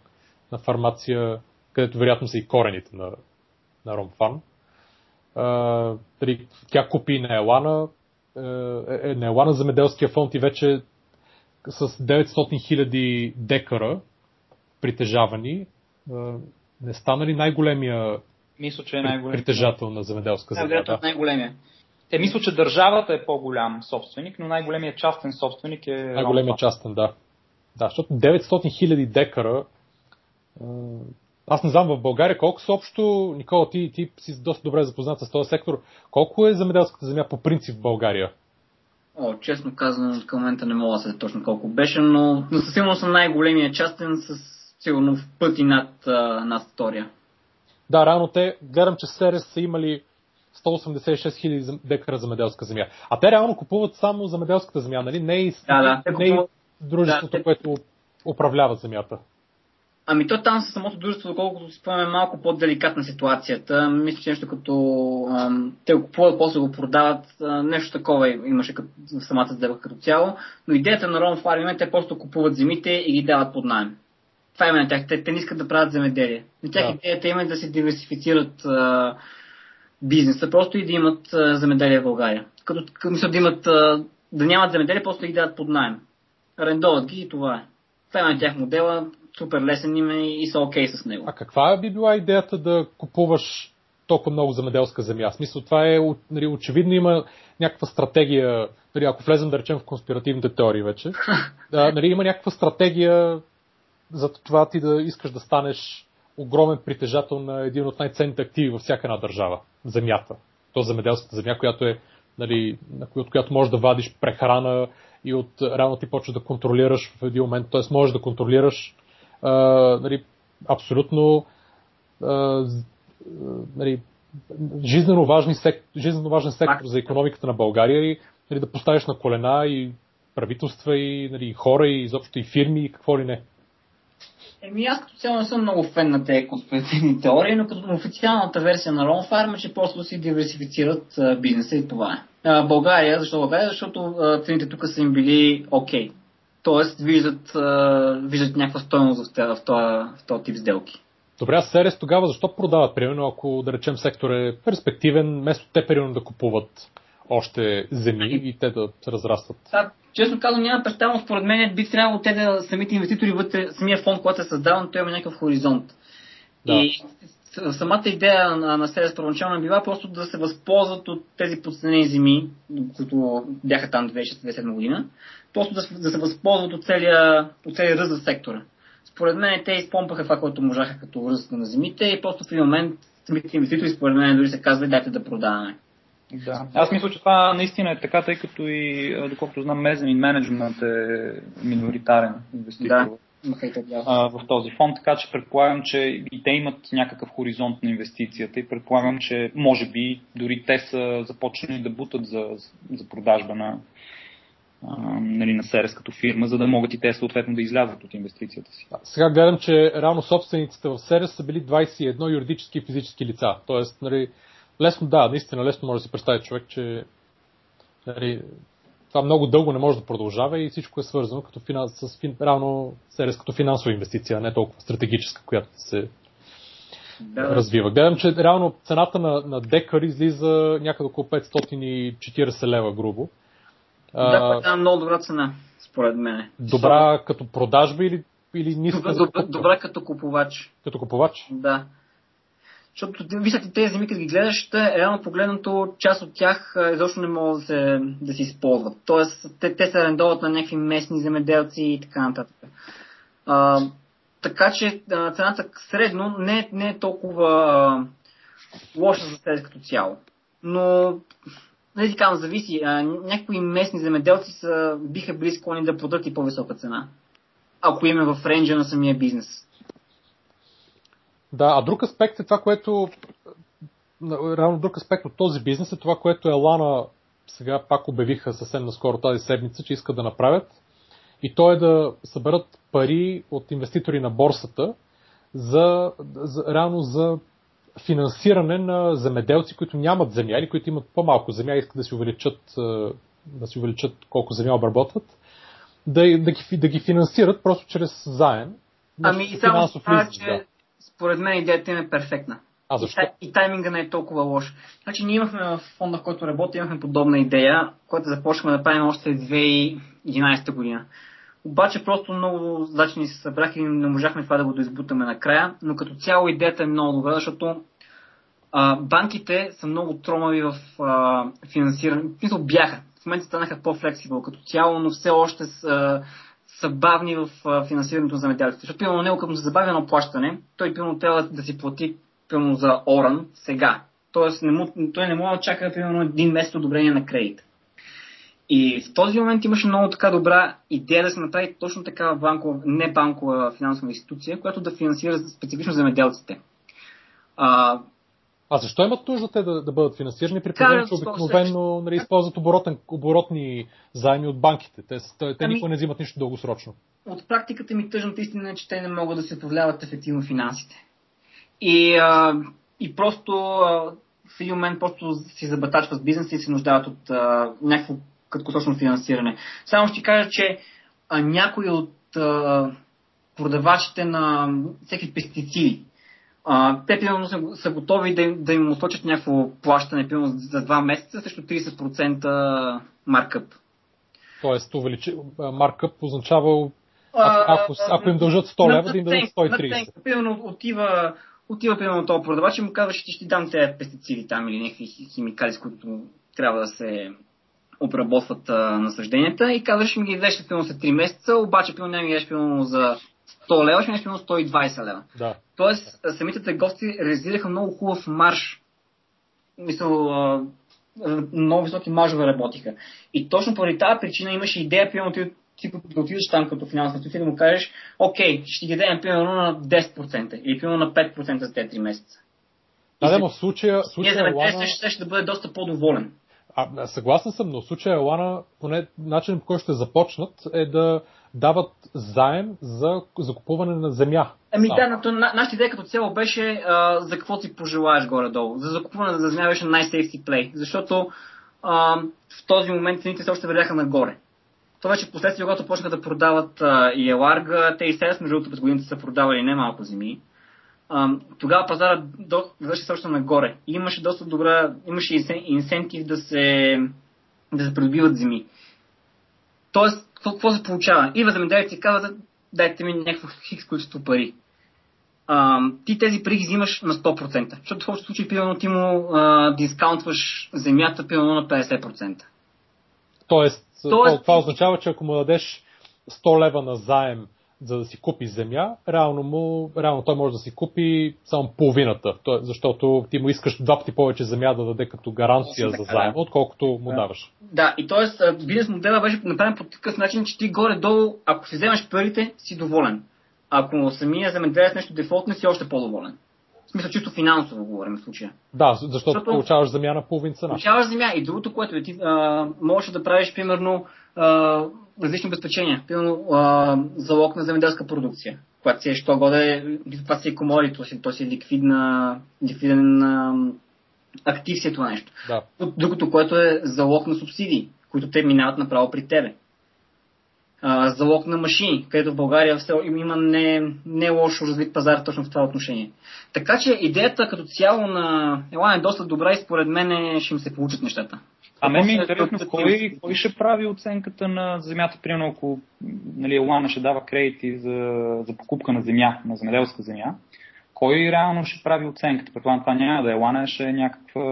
на фармация, където вероятно са и корените на, на Ромфарм. Тя купи на ЕЛАНА, на ЕЛАНА земеделския фонд и вече с деветстотин хиляди декара притежавани. Не стана ли най-големия мисля, че е най-големия притежател на земеделска земя? Да, най-големия. Е, мисля, че държавата е по-голям собственик, но най-големият частен собственик е... Най-големият частен, да. Да, защото деветстотин хиляди декара... Аз не знам в България колко са общо... Никола, ти, ти си доста добре запознат с този сектор. Колко е земеделската земя по принцип в България? О, честно казано, към момента не мога да се точно колко беше, но със сигурност съм най-големият частен с... Сигурно в пъти над, над втория. Да, рано те, гледам, че СЕРЕС са имали сто осемдесет и шест хиляди декара земеделска земя. А те реално купуват само земеделската земя, нали? Не и, да, да, не купуват... и дружеството, да, което управлява земята. Ами то там със самото дружество, доколкото си спомням, е малко по-деликатна ситуацията. Мисля, че нещо като ам, те го купуват, после го продават. А, нещо такова имаше като, в самата сделка като цяло. Но идеята на Ром Фарм е, те просто купуват земите и ги дават под наем. Това има на тях. Те, те не искат да правят земеделие. На тях да. Идеята има да се диверсифицират а, бизнеса, просто и да имат а, земеделие в България. Като, като мисля да имат, а, да нямат земеделие, просто да ги дават под найем. Арендуват ги и това е. Това има на тях модела, супер лесен им е и са окей с него. А каква би била идеята да купуваш толкова много земеделска земя? В смисъл, това е нали, очевидно има някаква стратегия, нали, ако влезем да речем в конспиративните теории вече, да, нали, има някаква стратегия за това ти да искаш да станеш огромен притежател на един от най-ценните активи във всяка една държава. Земята. То земеделската земя, която е, нали, от която можеш да вадиш прехрана и от рано ти почваш да контролираш в един момент. Т.е. можеш да контролираш а, нали, абсолютно а, нали, жизненно, важни сек... жизненно важен сектор за икономиката на България и нали, да поставиш на колена и правителства, и, нали, и хора, и изобщо и фирми, и какво ли не. Еми аз като цяло не съм много фен на тези конспиративни теории, но като официалната версия на Ромфарм е, че просто си диверсифицират бизнеса и това е. България, защо България? Защото цените тук са им били окей. Okay. Тоест виждат, виждат някаква стойност в този тип сделки. Добре, а СЕРЕС тогава защо продават? Примерно ако да речем сектор е перспективен, вместо те примерно да купуват още земи и те да се разрастват. А, честно казвам, няма представено, според мен би трябвало те да самите инвеститори вътре, самия фонд, който се създава, той има някакъв хоризонт. Да. И самата идея на, на СЕРЕС първоначално била просто да се възползват от тези подценени земи, които бяха там две хиляди и шеста - две хиляди и седма година, просто да, да се възползват от целия, от целия ръст в сектора. Според мен те изпомпаха това, което можаха като ръст на земите и просто в един момент самите инвеститори според мен дори се казва, дайте да продаваме. Да. Аз мисля, че това наистина е така, тъй като и доколкото знам, Mezzanine Management е миноритарен инвеститор. Да. В този фонд, така че предполагам, че и те имат някакъв хоризонт на инвестицията и предполагам, че може би дори те са започнали да бутат за, за продажба на, а, нали, на СЕРЕС като фирма, за да могат и те съответно да излязат от инвестицията си. Сега гледам, че реално собствениците в СЕРЕС са били двайсет и едно юридически и физически лица. Тоест, нали, лесно, да, наистина лесно може да си представи човек, че нали, това много дълго не може да продължава и всичко е свързано като финанс, с фин, равно СЕРЕС като финансова инвестиция, не толкова стратегическа, която се да, развива. Гледам, че реално цената на, на декар излиза някъде около петстотин и четирийсет лева грубо. Да, пък е много добра цена, според мен. Добра като продажба или, или ниска? Добра, добра като купувач. Като купувач? Да. Защото виждате тези земи, като ги гледаш, реално погледнато част от тях изобщо не могат да се, да се използват. Тоест, те, те се арендуват на някакви местни земеделци и така нататък. А, така че цената средно не, не е толкова лоша за тези като цяло. Но, не си казвам, зависи. А, някои местни земеделци са, биха били склонни да продадат и по-висока цена, ако им е в ренджа на самия бизнес. Да, а друг аспект е това, което реално друг аспект от този бизнес е това, което ЕЛАНА сега пак обявиха съвсем наскоро тази седмица, че искат да направят. И то е да съберат пари от инвеститори на борсата за, за реално за финансиране на земеделци, които нямат земя или които имат по-малко земя и искат да си увеличат, да си увеличат колко земя обработват, да, да, ги, да ги финансират просто чрез заем. Ами и само това, че според мен идеята им е перфектна. А защо? И тайминга не е толкова лош. Значи ние имахме в фонда, в който работи, имахме подобна идея, която започнахме да правим още две хиляди и единайсета година. Обаче просто много задачи ни се събрах и не можахме това да го доизбутаме накрая, но като цяло идеята е много добра, защото а, банките са много тромави в а, финансиране. Мисля, бяха. В момента станаха по-флексибъл като цяло, но все още са са бавни в финансирането на земеделците. Защото пълно него, като се забави едно плащане, той пълно трябва да си плати пълно за Оран сега. Тоест не му, той не може да чака пълно един месец одобрение на кредит. И в този момент имаше много така добра идея да се направи точно такава банкова, не банкова финансова институция, която да финансира специфично земеделците. А, а защо имат нужда те да, да бъдат финансирани при положение, че обикновено нали, използват оборотен, оборотни заеми от банките? Те, те ами, никога не взимат нищо дългосрочно. От практиката ми тъжната истина е, че те не могат да се управляват ефективно финансите. И, а, и просто а, в един момент просто си забатачват бизнеса и се нуждават от а, някакво краткосрочно финансиране. Само ще кажа, че а, някои от а, продавачите на всеки пестициди, Uh, те примерно са, са готови да им, да им отсочат някакво плащане примерно за два месеца срещу трийсет процента маркъп. Тоест увеличи, маркъп означава а, ако, ако им дължат сто лева, да им дадат сто и трийсет. Примерно отива, отива примерно този продавач и му казва, че ще ти дам тези пестициди там или някакви химикали, с които трябва да се обработват а, насъжденията и казва, ще ми ги извеждаш примерно след три месеца, обаче примерно няма ги извеждаш примерно за сто лева, ще нещо сто и двайсет лева. Да. Тоест, самите търговци реализираха много хубав марж. Мисъл, много високи маржове работиха. И точно поради тази причина имаше идея, примерно, ти да отидеш там като финансова институция и да му кажеш, окей, ще ги дадем примерно на десет процента или примерно на пет процента за тези три месеца. Да, да, но в случая Елана ще бъде доста по-доволен. А, съгласен съм, но в случая Елана, поне начинът по който ще започнат е да дават заем за закупуване на земя. Ами да, но на, нашата идея като цяло беше а, за какво си пожелаеш горе-долу. За закупуване на земя беше най-сейфти плей, защото а, в този момент цените се още вървяха нагоре. Това вече последствие, когато почнаха да продават а, и Еларга, те и сега между другото през годините са продавали немалко земи. Тогава пазара върши също нагоре. И имаше доста добра, имаше инсентив да се, да се придобиват земи. Тоест, какво се получава? Идва земеделци и казват, дайте ми някакво хикс количество пари. А, ти тези пари ги взимаш на сто процента. Защото в общи случай, примерно, ти му а, дискаунтваш земята, примерно, на петдесет процента. Тоест, Тоест... това означава, че ако му дадеш сто лева на заем, за да си купи земя, реално, му, реално той може да си купи само половината, защото ти му искаш два пъти повече земя да даде като гаранция за заем, отколкото му даваш. Да, и т.е. бизнес модела беше направен по такъв начин, че ти горе-долу, ако си вземаш парите, си доволен. Ако самия земеделец нещо дефолтно, си още по-доволен. В смисъл, чисто финансово говорим в случая. Да, защото, защото получаваш земя на половин цена. Получаваш земя и другото, което е, ти а, можеш да правиш, примерно, а, различни обезпечения. Примерно, а, залог на земеделска продукция, която си е що годе, това си е комодито, то си е ликвидна, ликвиден а, актив си е това нещо. Да. Другото, което е залог на субсидии, които те минават направо при тебе. А, залог на машини, където в България все има не, не лошо развит пазар точно в това отношение. Така че идеята като цяло на Елана е доста добра и според мен ще им се получат нещата. А мен ми е интересно, да, кой, да, кой ще прави оценката на земята, примерно ако нали, Елана ще дава кредити за, за покупка на земя, на земеделска земя, кой реално ще прави оценката? Предполагам това няма да Елана ще е някаква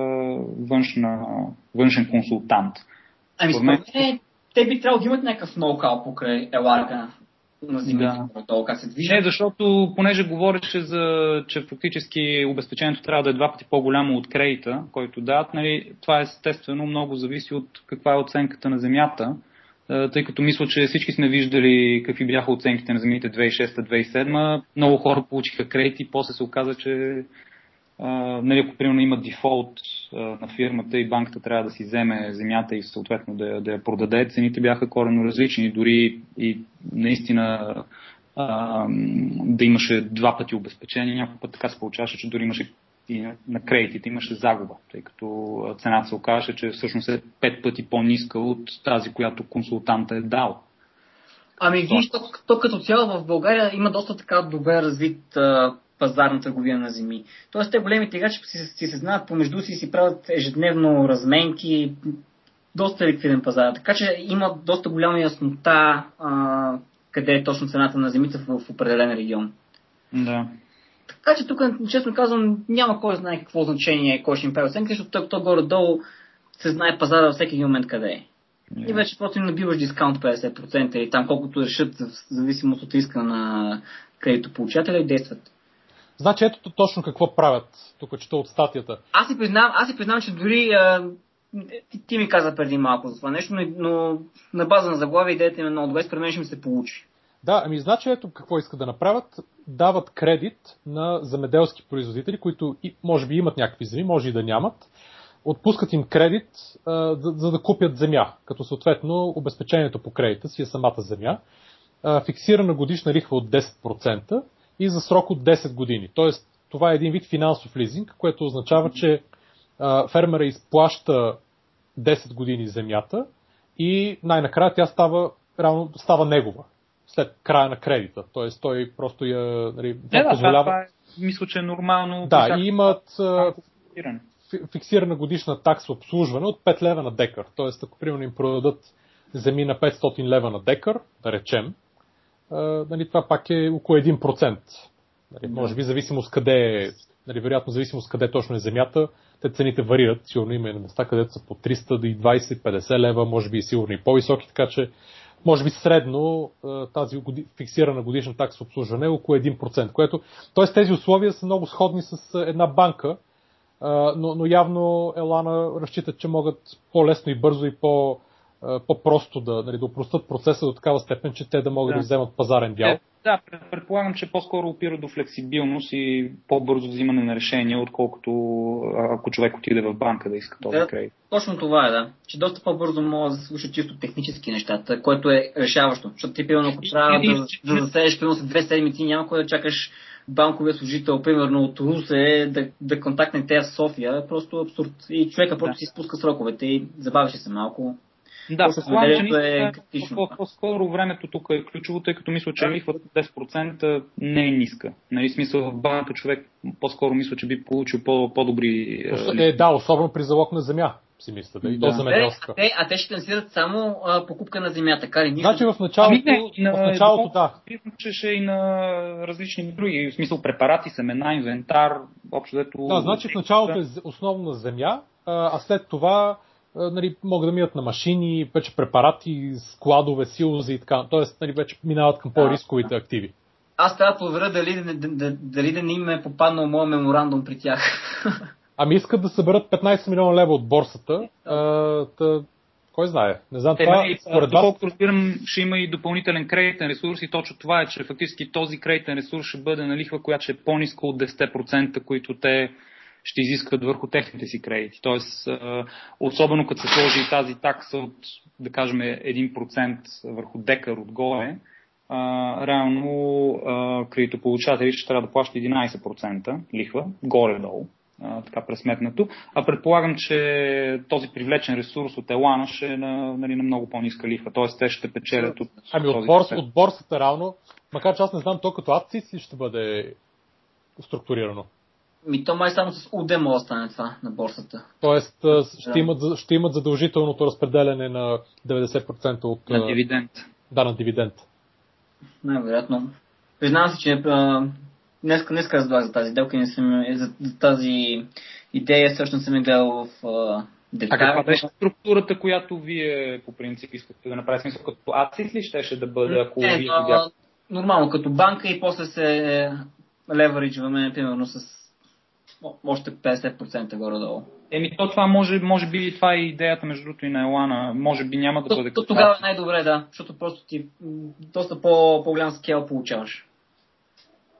външна, външен консултант. Ами според мен те би трябвало да имат някакъв ноу-хау покрай еларка на земята, да. Как се движи. Не, защото понеже говореше, за, че фактически обезпечението трябва да е два пъти по-голямо от кредита, който дадат, нали, това естествено много зависи от каква е оценката на земята, тъй като мисля, че всички сме виждали какви бяха оценките на земите две хиляди и шеста - две хиляди и седма. Много хора получиха кредити, после се оказа, че Uh, нали, ако примерно има дефолт uh, на фирмата и банката трябва да си вземе земята и съответно да, да я продаде, цените бяха коренно различни, дори и наистина uh, да имаше два пъти обезпечение, някой път така се получаваше, че дори имаше и на кредитите имаше загуба, тъй като цената се окаже, че всъщност е пет пъти по-ниска от тази, която консултанта е дал. Ами виж, то, то като цяло в България има доста така добре развит uh... пазарна търговия на земи. Тоест те големите играчи си, си се знаят помежду си и си правят ежедневно разменки, доста ликвиден пазар. Така че има доста голяма яснота а, къде е точно цената на земите в, в определен регион. Да. Така че тук, честно казвам, няма кой знае какво значение е кой ще им прави оценка, защото той, той горе-долу се знае пазара във всеки момент къде е. Yeah. И вече просто им набиваш дискаунт петдесет процента и там колкото решат, в зависимост от риска на кредитополучателя и действат. Значи ето точно какво правят, тук чета от статията. Аз си признавам, аз си признавам че дори а, ти, ти ми каза преди малко за това нещо, но, но на база на заглавие идеята им е много добре, според мен ще ми се получи. Да, ами значи ето какво искат да направят. Дават кредит на земеделски производители, които и, може би имат някакви земи, може и да нямат. Отпускат им кредит, а, за, за да купят земя, като съответно обезпечението по кредита си е самата земя. А, фиксирана годишна лихва от десет процента. И за срок от десет години. Тоест, това е един вид финансов лизинг, което означава, че а, фермера изплаща десет години земята и най-накрая тя става, реално, става негова. След края на кредита. Тоест, той просто я нали, не, да, позволява... Това е, мисля, че е нормално... Да, и имат а, фиксирана годишна такса обслужване от пет лева на декар. Тоест, ако примерно им продадат земи на петстотин лева на декар, да речем, Uh, нали, това пак е около един процент. Нали, може би зависимост къде е, нали, вероятно зависимост къде точно е земята, те цените варират. Сигурно има на места, където са по триста и двадесет - петдесет лева, може би сигурно и по-високи, така че може би средно тази годи, фиксирана годишна такса обслужване е около един процент. Което, тоест тези условия са много сходни с една банка, но, но явно Елана разчитат, че могат по-лесно и бързо и по- по-просто да, нали, да опростат процеса до такава степен, че те да могат да, да вземат пазарен дял. Да, предполагам, че по-скоро опира до флексибилност и по-бързо взимане на решения, отколкото ако човек отиде в банка да иска този да, кредит. Точно това е, да. Че доста по-бързо могат да се слушат чисто технически нещата, което е решаващо. Защото ти, примерно, ако трябва и, да, и, да заседеш, примерно, след две седмици, няма кой да чакаш банковия служител, примерно, от Русе, да, да контактне те в София. Е просто абсурд. И човека просто да. Си спуска сроковете и забавяше се малко. Да, съславането е критично. По-скоро времето тук е ключово, тъй като мисля, че лихвата десет процента не е ниска. Нали, смисъл в банка човек по-скоро мисля, че би получил по-добри... Е, да, особено при залог на земя, си мисля. Да, и да. Земеделска. Те, а те ще финансират само а, покупка на земя, така ли? Нищо? Значи в началото, ами не, в началото да. Пишеше и на различни други, в смисъл препарати, семена, инвентар, общо дето... Да, значи в началото е основно на земя, а след това... Нали, могат да минат на машини, вече препарати, складове, силози и така. Тоест, нали, вече минават към по-рисковите активи. Аз трябва да проверя дали, дали, дали да не им е попаднал моя меморандум при тях. Ами искат да съберат петнайсет милиона лева от борсата. А, тъ... Кой знае? Не знам те, това. Според вас... разбирам, ще има и допълнителен кредитен ресурс и точно това е, че фактически този кредитен ресурс ще бъде на лихва, която ще е по-ниска от десет процента, които те... ще изискват върху техните си кредити. Тоест, особено като се сложи тази такса от, да кажем, един процент върху декар отгоре, реално кредитополучатели ще трябва да плащат единайсет процента лихва, горе-долу, така пресметнато. А предполагам, че този привлечен ресурс от Елана ще е на, нали, на много по-ниска лихва. Тоест, те ще печелят от... Ами от, борс, от борсата реално, макар че аз не знам то като акции си ще бъде структурирано. Ми то май само с УДМО остане това на борсата. Тоест ще имат, ще имат задължителното разпределяне на деветдесет процента от... На дивиденд. Да, на дивиденд. Най-вероятно. Признавам се, че днес, днес разбрах за тази делка и за, за тази идея всъщност съм я гледал в а, детали. А каква беше структурата, която вие по принцип искате да направите? Смисъл като АЦИС ли щеше да бъде? Ако не, вие но, бях... нормално, като банка и после се левериджваме примерно с още петдесет процента горе-долу. Еми то това може, може би това е идеята между другото и на Елана. Може би няма да то, бъде... То, тогава най-добре, да. Защото просто ти доста по-голям скел получаваш.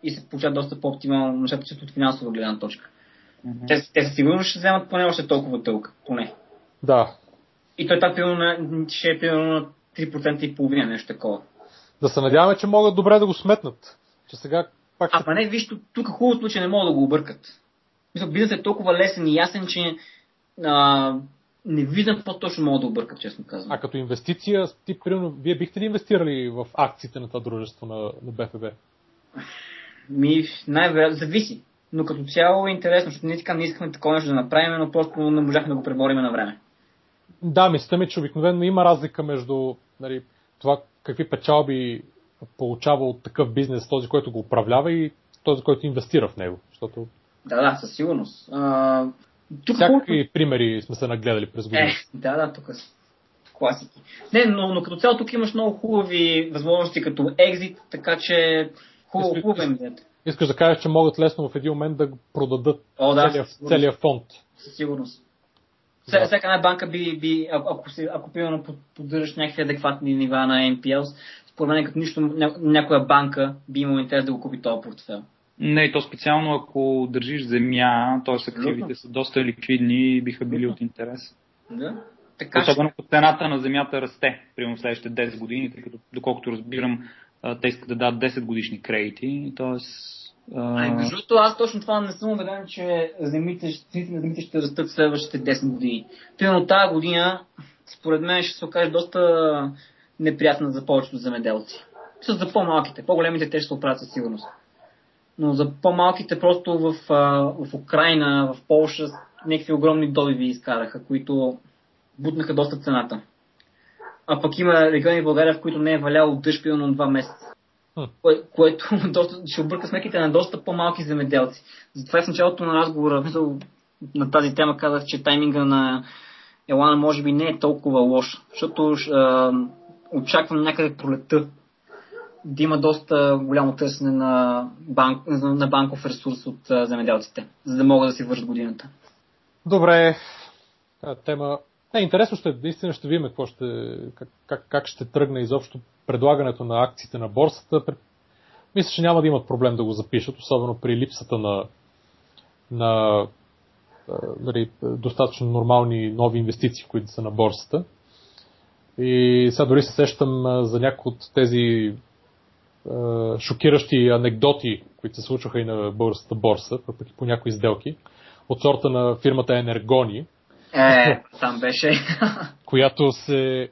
И се получава доста по-оптимално нещата, чето от финансова гледна точка. Mm-hmm. Те, те със сигурно ще вземат поне още толкова тълка. Поне. Да. И той така ще е примерно на три процента и половина, нещо такова. Да се надяваме, че могат добре да го сметнат. Че сега пак... А, ма не, виж, тук хубавото, че не могат да го объркат. Бизнесът е толкова лесен и ясен, че а, не виждам по-точно мога да объркам, честно казвам. А като инвестиция, ти, примерно, вие бихте ли инвестирали в акциите на това дружество на, на БФБ? Ми, най-вероятно, зависи. Но като цяло е интересно, защото ние така не искаме такова нещо да направим, но просто не можахме да го преборим на време. Да, мисля ми, че обикновено има разлика между нали, това какви печалби получава от такъв бизнес, този, който го управлява и този, който инвестира в него. Защото... Да, да, със сигурност. А, тук всякакви хубаво... примери сме се нагледали през години. Е, да, да, тук са класики. Не, но, но като цяло тук имаш много хубави възможности като екзит, така че хубаво, хубавен дед. Искаш да кажеш, че могат лесно в един момент да продадат О, да, целия, целия фонд. Със сигурност. Да. Всяка една банка би, би ако, ако примерно поддържаш някакви адекватни нива на Ен Пи Елс, според мен като нищо ня, някоя банка би имал интерес да го купи този портфел. Не, то специално ако държиш земя, т.е. активите са доста ликвидни и биха били от интерес. Да. Така особено ако цената на земята расте, примерно следващите десет години, тъй като доколкото разбирам, те искат да дадат десет годишни кредити. Т.е. А, между другото, аз точно това не съм убеден, че земите, цените на земите ще растат в следващите десет години. Примерно тази година, според мен, ще се окаже доста неприятна за повечето земеделци. За по-малките, по-големите те ще се оправят със сигурност. Но за по-малките просто в, в Украина, в Полша, някакви огромни добиви изкараха, които бутнаха доста цената. А пък има региони в България, в които не е валяло дъжд примерно два месеца. Кое, което доста, ще обърка сметките на доста по-малки земеделци. Затова в началото на разговора на тази тема казах, че тайминга на Елана може би не е толкова лош. Защото а, очаквам някъде пролетта да има доста голямо търсене на, банк, на банков ресурс от а, земеделците, за да могат да си вършат годината. Добре. Та тема... Не, интересно ще, наистина ще видим какво ще, как, как, как ще тръгне изобщо предлагането на акциите на борсата. Мисля, че няма да имат проблем да го запишат, особено при липсата на, на дали, достатъчно нормални нови инвестиции, които са на борсата. И сега дори се сещам за някои от тези шокиращи анекдоти, които се случваха и на българската борса, пък и по някои сделки, от сорта на фирмата Енергони, Е, там беше. Която се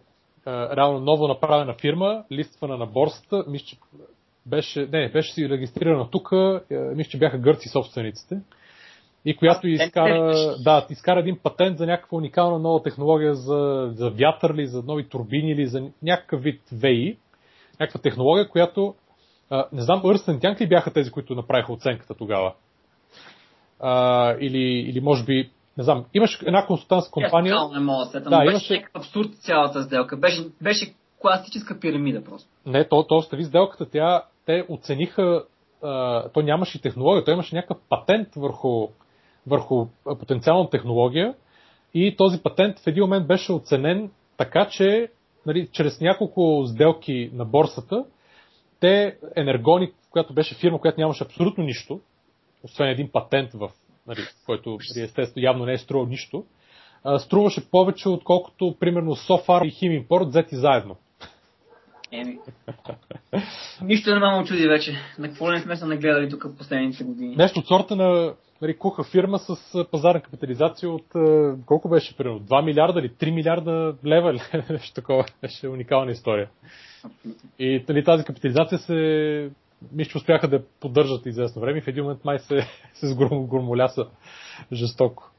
а, реално ново направена фирма, листвана на борсата, мисля, че беше, не, беше си регистрирана тук, мисля, че бяха гърци собствениците. И която изкара, да, изкара един патент за някаква уникална нова технология за, за вятър ли, за нови турбини или за някакъв вид ВИ. Някаква технология, която а, не знам, Ernst енд Young ли бяха тези, които направиха оценката тогава? А, или, или може би, не знам, имаш една консултантска компания. Е, не мога да, да беше имаше... абсурд цялата сделка. Беше, беше класическа пирамида просто. Не, то, то остави сделката. Тя, те оцениха, а, то нямаше технология, то имаше някакъв патент върху върху потенциална технология и този патент в един момент беше оценен така, че нали, чрез няколко сделки на борсата те Енергоник, която беше фирма, която нямаше абсолютно нищо, освен един патент, в, нали, който естествено явно не е струвал нищо, струваше повече отколкото примерно Софар и Химимпорт взети заедно. Еми. Нищо не ме му чуди вече. На какво не сме се нагледали тук последните години? Нещо от сорта на нали, куха фирма с пазарна капитализация от колко беше примерно? два милиарда или три милиарда лева? Нещо такова. Беше уникална история. И нали, тази капитализация се мисля, успяха да поддържат известно време. В един момент май се, се сгурмоляса жестоко.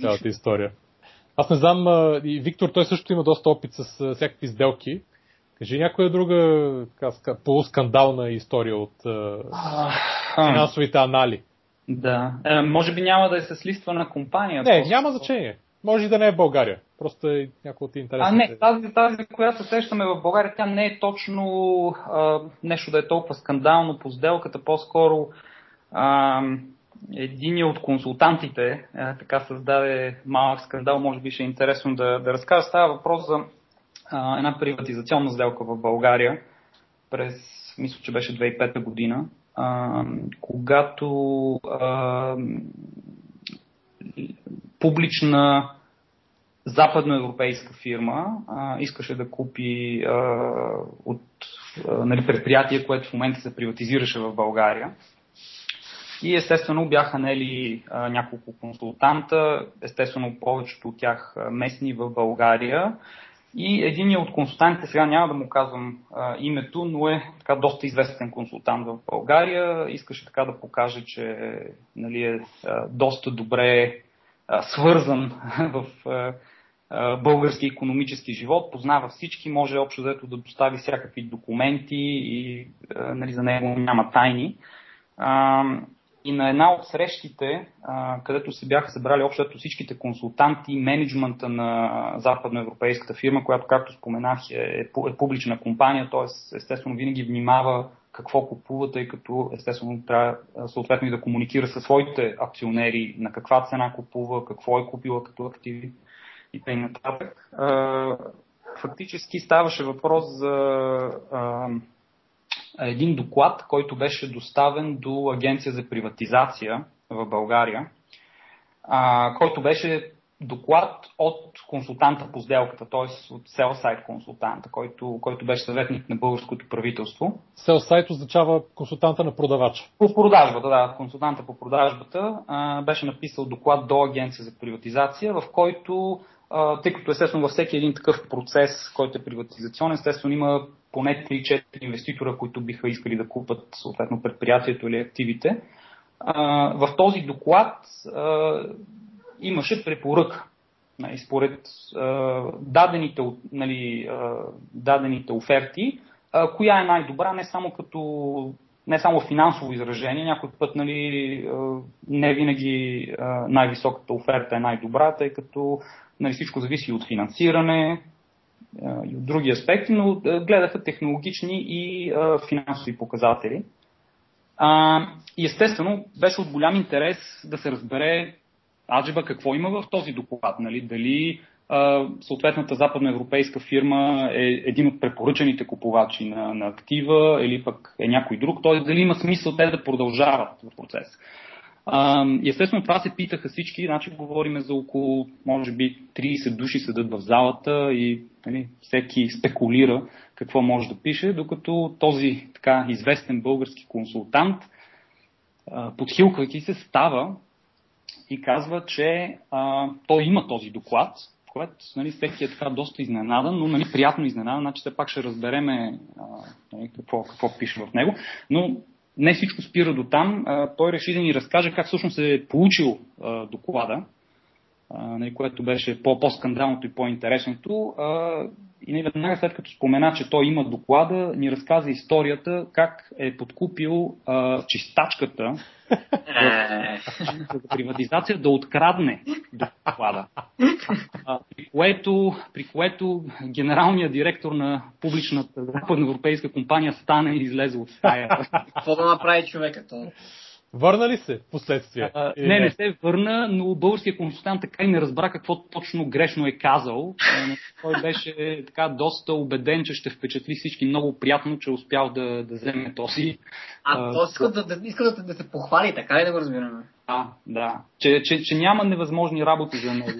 Цялата история. Аз не знам, и Виктор, той също има доста опит с всякакви сделки. Кажи някоя друга полускандална история от финансовите анали. Да. Е, може би няма да е с листвана компания. Не, просто. Няма значение. Може и да не е в България. Просто е някоя от интересните. А, не, тази, тази, която срещаме в България, тя не е точно а, нещо да е толкова скандално по сделката. По-скоро а, един от консултантите а, така създаде малък скандал. Може би ще е интересно да, да разкажа. Става въпрос за а, една приватизационна сделка в България през, мисля, че беше две хиляди и пета година. А, когато а, публична западноевропейска фирма а, искаше да купи а, от а, нали, предприятие, което в момента се приватизираше в България. И естествено бяха нели а, няколко консултанта, естествено повечето от тях местни в България. И един от консултантите, сега няма да му казвам а, името, но е така доста известен консултант в България. Искаше така да покаже, че нали, е а, доста добре а, свързан в а, а, български икономически живот, познава всички, може общо взето да достави всякакви документи и а, нали, за него няма тайни. А, И на една от срещите, където се бяха събрали общо всичките консултанти, менеджмента на западноевропейската фирма, която, както споменах, е публична компания, т.е. естествено винаги внимава какво купува, тъй като естествено трябва съответно и да комуникира със своите акционери на каква цена купува, какво е купила като активи и т.н. Фактически ставаше въпрос за един доклад, който беше доставен до Агенция за приватизация в България, а, който беше доклад от консултанта по сделката, т.е. от Селсайд консултанта, който, който беше съветник на българското правителство. Селсайд означава консултанта на продавача. По продажбата, да. Консултанта по продажбата а, беше написал доклад до Агенция за приватизация, в който, а, тъй като естествено във всеки един такъв процес, който е приватизационен, естествено има поне три-четири инвеститора, които биха искали да купат съответно предприятието или активите. А, в този доклад а, имаше препоръка. Нали, според а, дадените, нали, а, дадените оферти, а, коя е най-добра, не само като не само финансово изражение, някой път нали, а, не винаги а, най-високата оферта е най-добра, тъй като нали, всичко зависи от финансиране и от други аспекти, но гледаха технологични и а, финансови показатели. А, и естествено, беше от голям интерес да се разбере аджеба какво има в този доклад. Нали? Дали а, съответната западноевропейска фирма е един от препоръчаните купувачи на, на актива или пък е някой друг. Т.е. дали има смисъл те да продължават процес. А, естествено, това се питаха всички, значи говорим за около, може би, трийсет души седат в залата и нали, всеки спекулира какво може да пише, докато този така известен български консултант, подхилквайки се, става и казва, че а, той има този доклад, в което нали, всеки е така доста изненадан, но нали, приятно изненадан, значи все пак ще разбереме а, нали, какво, какво пише в него. Но не всичко спира до там. А, той реши да ни разкаже как всъщност е получил а, доклада, а, нали, което беше по-скандалното и по-интересното. А, и веднага след като спомена, че той има доклада, ни разказа историята как е подкупил а, чистачката за приватизация да открадне доклада. А, при, което, при което генералният директор на публичната западноевропейска компания стана и излезе от стаята. Какво да направи човекът? Върна ли се последствие? А, не, не се върна, но българският консултант така и не разбра какво точно грешно е казал. Той беше така доста убеден, че ще впечатли всички. Много приятно, че успял да, да вземе този. А, то иска да, да, да се похвали, така ли да го разбираме? А, да. Че, че, че няма невъзможни работи за него.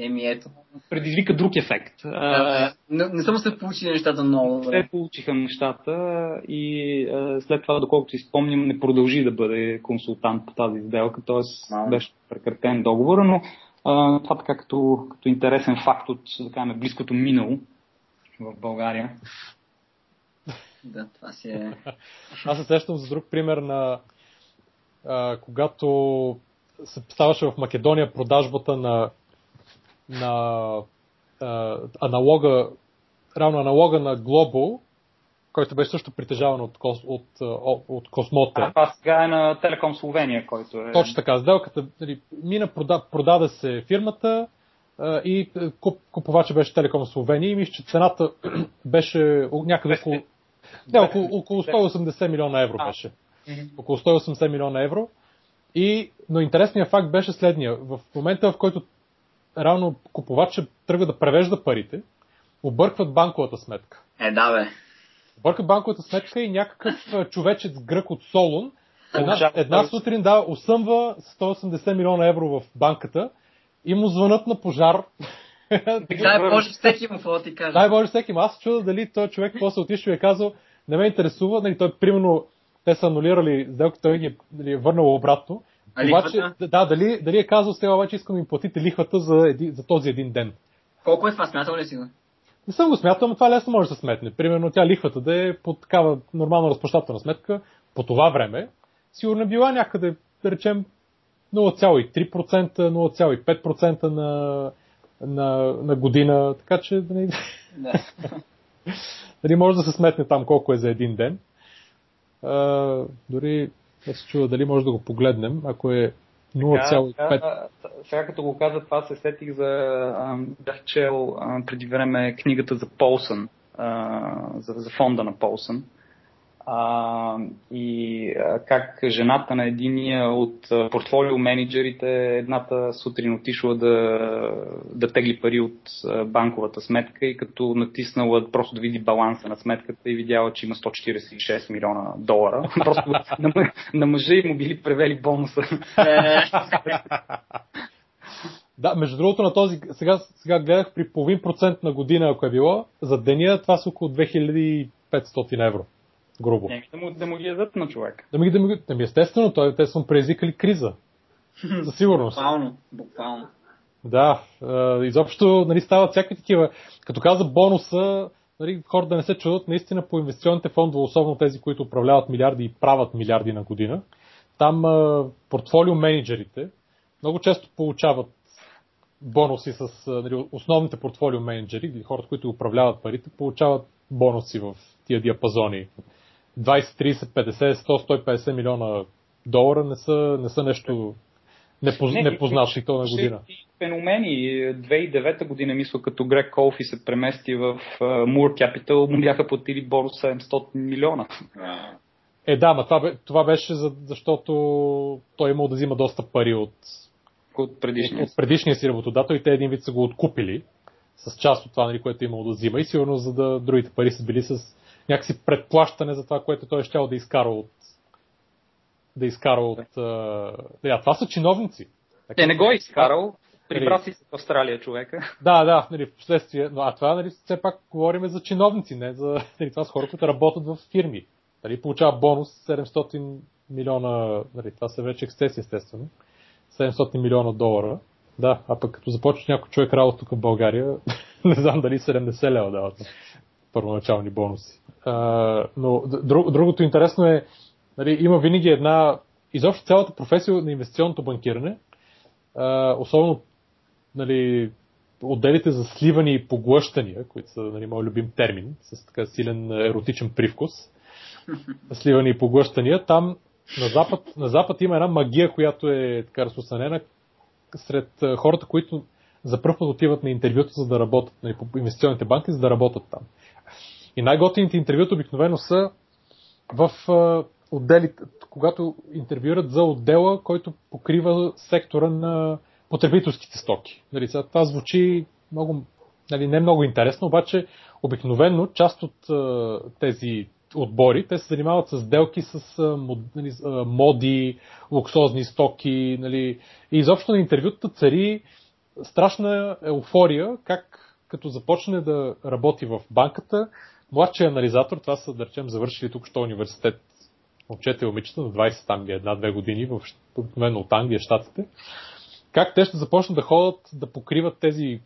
Еми ето. Предизвика друг ефект. А, не, не само се получили нещата много. Се получиха нещата и а, след това, доколкото си спомням, не продължи да бъде консултант по тази сделка, т.е. беше прекратен договора, но а, това така като, като интересен факт от да кажем, близкото минало в България. Да, това си е... Аз се сещам за друг пример на а, когато се ставаше в Македония продажбата на на а, аналога, равно аналога на Global, който беше също притежаван от, кос, от, от, от Космоте. А това сега е на Телеком Словения, който е... Точно така, сделката нали, мина, прода, продаде се фирмата а, и куп, купувача беше Телеком Словения и мисля, че цената беше някъде около, не, около, около сто и осемдесет милиона евро беше. Около сто и осемдесет милиона евро. И, но интересният факт беше следния. В момента, в който реално купувача тръгва да превежда парите, объркват банковата сметка. Е, да, бе. Объркват банковата сметка и някакъв човечец грък от Солун една, една сутрин, да, осъмва сто и осемдесет милиона евро в банката и му звънат на пожар. Дай Боже всеки му, какво ти кажа. Дай Боже всеки му. Аз чудя дали той човек после отишъл и е казал, не ме интересува, нали, той примерно те са анулирали сделката, той ги е нали, върнал обратно. Обаче, да, дали, дали е казал сега, обаче искам да ми платите лихвата за, еди, за този един ден. Колко е това? Смятал ли си го? Не съм го смятал, но това лесно може да се сметне. Примерно тя лихвата да е по такава нормална разплащателна сметка по това време. Сигурно била някъде, да речем, нула цяло и три процента, нула цяло и пет процента на, на, на година. Така че да не... дали може да се сметне там колко е за един ден. А, дори... Да се чува дали може да го погледнем, ако е нула цяло и пет. Сега, сега като го каза това, се сетих за... Бях чел преди време книгата за Полсън, за, за фонда на Полсън. А, и как жената на единия от портфолио менеджерите едната сутрин отишла да, да тегли пари от банковата сметка и като натиснала просто да види баланса на сметката и видяла, че има сто четиридесет и шест милиона долара. Просто на, на мъжа и му били превели бонуса. Да, между другото на този, сега, сега гледах при половин процент на година, ако е било, за деня това са около две хиляди и петстотин евро. Грубо. Не, да му, да му ги ядат на човек. Да ми, да ми, да ми, естествено, той, те са предизвикали криза. За сигурност. Буквално, буквално. Да, е, изобщо нали, стават всякакви такива. Като каза бонуса, нали, хората да не се чудат, наистина по инвестиционните фондове, особено тези, които управляват милиарди и правят милиарди на година, там е, портфолио менеджерите много често получават бонуси с нали, основните портфолио менеджери, или хората, които управляват парите, получават бонуси в тия диапазони. двайсет, трийсет, петдесет, сто, сто и петдесет милиона долара не са, не са нещо непоз... не, непознати то на година. Феномени. две хиляди и девета година, мисля, като Грег Колфи се премести в Мур Капитал, му бяха платили бонус седемстотин милиона. Е, да, но това, това беше за, защото той имал да взима доста пари от, от, предишния. от, от предишния си работодател и те един вид са го откупили с част от това, нали, което имало да взима и сигурно за да другите пари са били с някакси предплащане за това, което той е щял да изкара от... Да изкара от... Да, това са чиновници. Те не го е изкарал, прибра си в Австралия човека. Да, да, нали, в последствие. Но, а това, нали, все пак говорим за чиновници, не за нали, това с хора, които работят в фирми. Нали, получава бонус седемстотин милиона, нали, това са вече ексцесии, естествено. седемстотин милиона долара. Да, а пък като започне някой човек работа тук в България, не знам дали седемдесет лева дават първоначални бонуси. А, но друг, другото интересно е, нали, има винаги една, изобщо цялата професия на инвестиционното банкиране, а, особено, нали, отделите за сливане и поглъщания, които са, нали, моят любим термин, с така силен еротичен привкус, сливане и поглъщания, там на запад, на запад има една магия, която е така разпространена сред хората, които за пръв път отиват на интервюто, за да работят, на инвестиционните банки, за да работят там. И най-готините интервюта обикновено са в отделите, когато интервюират за отдела, който покрива сектора на потребителските стоки. Нали, това звучи много, нали, не много интересно, обаче обикновено част от тези отбори, те се занимават с сделки с, нали, моди, луксозни стоки, нали, и изобщо на интервюта цари страшна еуфория, как като започне да работи в банката, младшия анализатор, това са, да речем, завършили тук що университет, момчета и момичета на двадесет и една-две години, в обикновено от Англия, щатите, как те ще започнат да ходят да покриват тези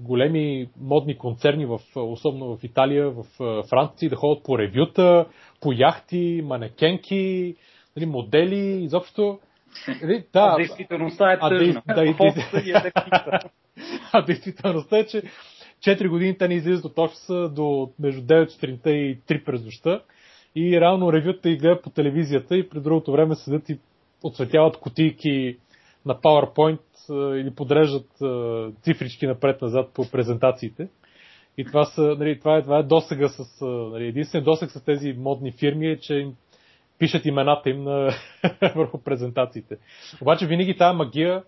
големи модни концерни, в, особено в Италия, в Франция, да ходят по ревюта, по яхти, манекенки, модели, изобщо. Да, а действителността е тъжна. А действителността е, че четири години те не излизат от офиса до между девет сутринта и три през нощта и реално ревюта и гледат по телевизията и при другото време седят и отсветяват кутийки на PowerPoint или подреждат цифрички напред-назад по презентациите. И това, са, нали, това, е, това е досега с... Нали, единствен досег с тези модни фирми е, че им пишат имената им на, върху презентациите. Обаче винаги тази магия...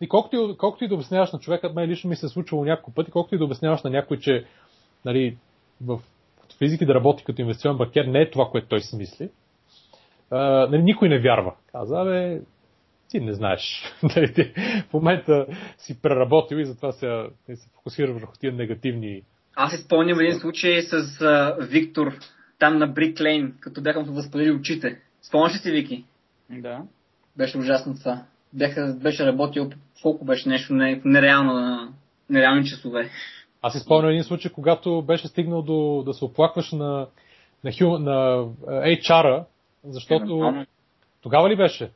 И колкото, колкото и да обясняваш на човека, мен лично ми се е случвало няколко пъти, колкото и да обясняваш на някой, че, нали, в физики да работи като инвестиционен банкер не е това, което той си мисли. А, нали, никой не вярва. Каза, бе... Ти не знаеш. В момента си преработил и затова се, се фокусира върху тия негативни... Аз изпълням един случай с а, Виктор, там на Брик Лейн, като бяха му възпалили очите. Спомняш ли си, Вики? Да. Беше ужасно това. Беха, беше работил, колко беше нещо нереално, нереални часове. Аз изпълням един случай, когато беше стигнал до, да се оплакваш на, на, на ейч ар-а, защото... Е, тогава ли беше?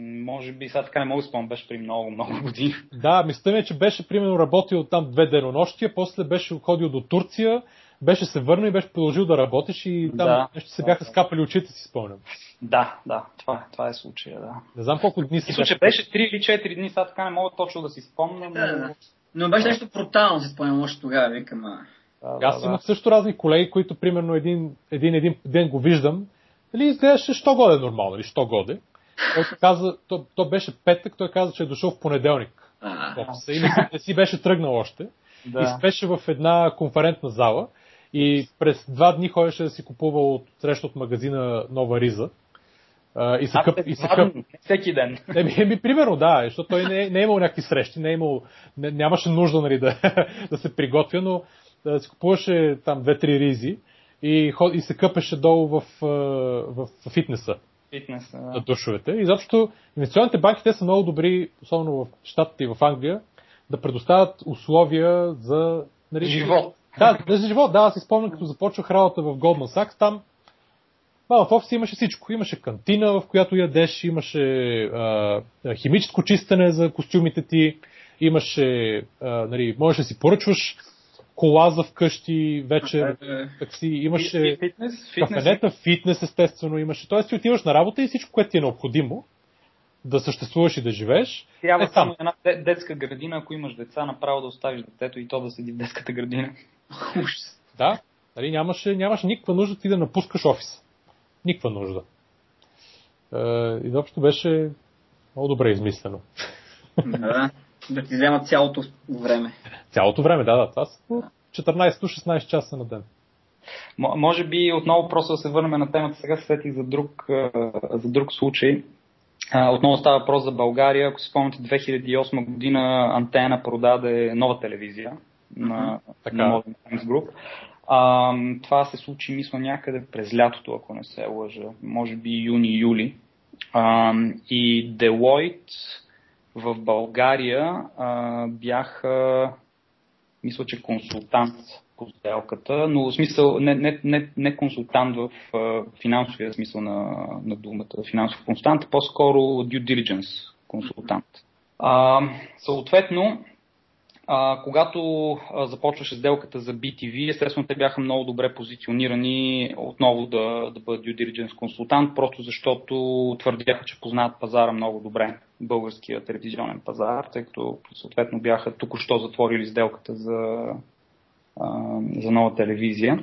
Може би, сега така не мога да спомня, беше при много, много години. Да, мисля ми, че беше примерно работил там две денонощия, после беше ходил до Турция, беше се върнал и беше продължил да работиш и там да, нещо се да, бяха да. скапали очите, си спомням. Да, да, това, това е случая, да. Не знам колко дни си. Случай беше три или четири дни, сега така не мога точно да си спомням. Да, но... Да. но беше нещо брутално, си спомням още тогава, викам. А... Да, да, аз имах да. също разни колеги, които примерно един, един, един ден го виждам, или изглеждаше що годе нормално, или що годе. Каза, то, то беше петък, той каза, че е дошъл в понеделник. Топса, или не си беше тръгнал още. Да. И спеше в една конферентна зала и през два дни ходеше да си купува от среща от магазина Нова Риза. И се къп... И се къп... Всеки ден. Еми, еми, примерно, да, защото той не, не е имал някакви срещи, не е имал, не, нямаше нужда, нали, да, да се приготвя, но да си купуваше там две-три ризи и, и се къпеше долу в, в, в фитнеса. Фитнес, да. На душовете. И защото инвестиционните банки, те са много добри, особено в Щатите и в Англия, да предоставят условия за... Нали, живот. Да, да, за живот. Да, аз си спомням, като започвах работа в Goldman Sachs, там в офиса имаше всичко. Имаше кантина, в която ядеш, имаше а, химическо чистене за костюмите ти, имаше, а, нали, можеш да си поръчваш кола за вкъщи, вечер, такси, имаше фитнес, кафенета, фитнес, естествено имаше. Тоест ти отиваш на работа и всичко, което ти е необходимо да съществуваш и да живееш. Трябва е само една детска градина, ако имаш деца, направо да оставиш детето и то да седи в детската градина. Да, нали, нямаше, нямаше никаква нужда ти да напускаш офиса. Никаква нужда. Е, изобщо беше много добре измислено. Да. Да ти вземат цялото време. Цялото време, да, да. Това са четиринадесет до шестнадесет часа на ден. М- може би отново просто да се върнем на темата. Сега се сетих за друг, за друг случай. Отново става въпрос за България. Ако си спомните, две хиляди и осма година Антена продаде Нова телевизия на Modern Times Group. Това се случи, мисля, някъде през лятото, ако не се лъжа. Може би юни-юли. И Делойт в България а, бях, а, мисля, че консултант по сделката, но в смисъл, не, не, не, не консултант в а, финансовия смисъл на, на думата, финансов консултант, по-скоро due diligence консултант. А, съответно, а, когато а, започваше сделката за би ти ви, естествено те бяха много добре позиционирани отново да, да бъдат due diligence консултант, просто защото твърдяха, че познават пазара много добре, българския телевизионен пазар, тъй като съответно бяха току-що затворили сделката за, а, за Нова телевизия.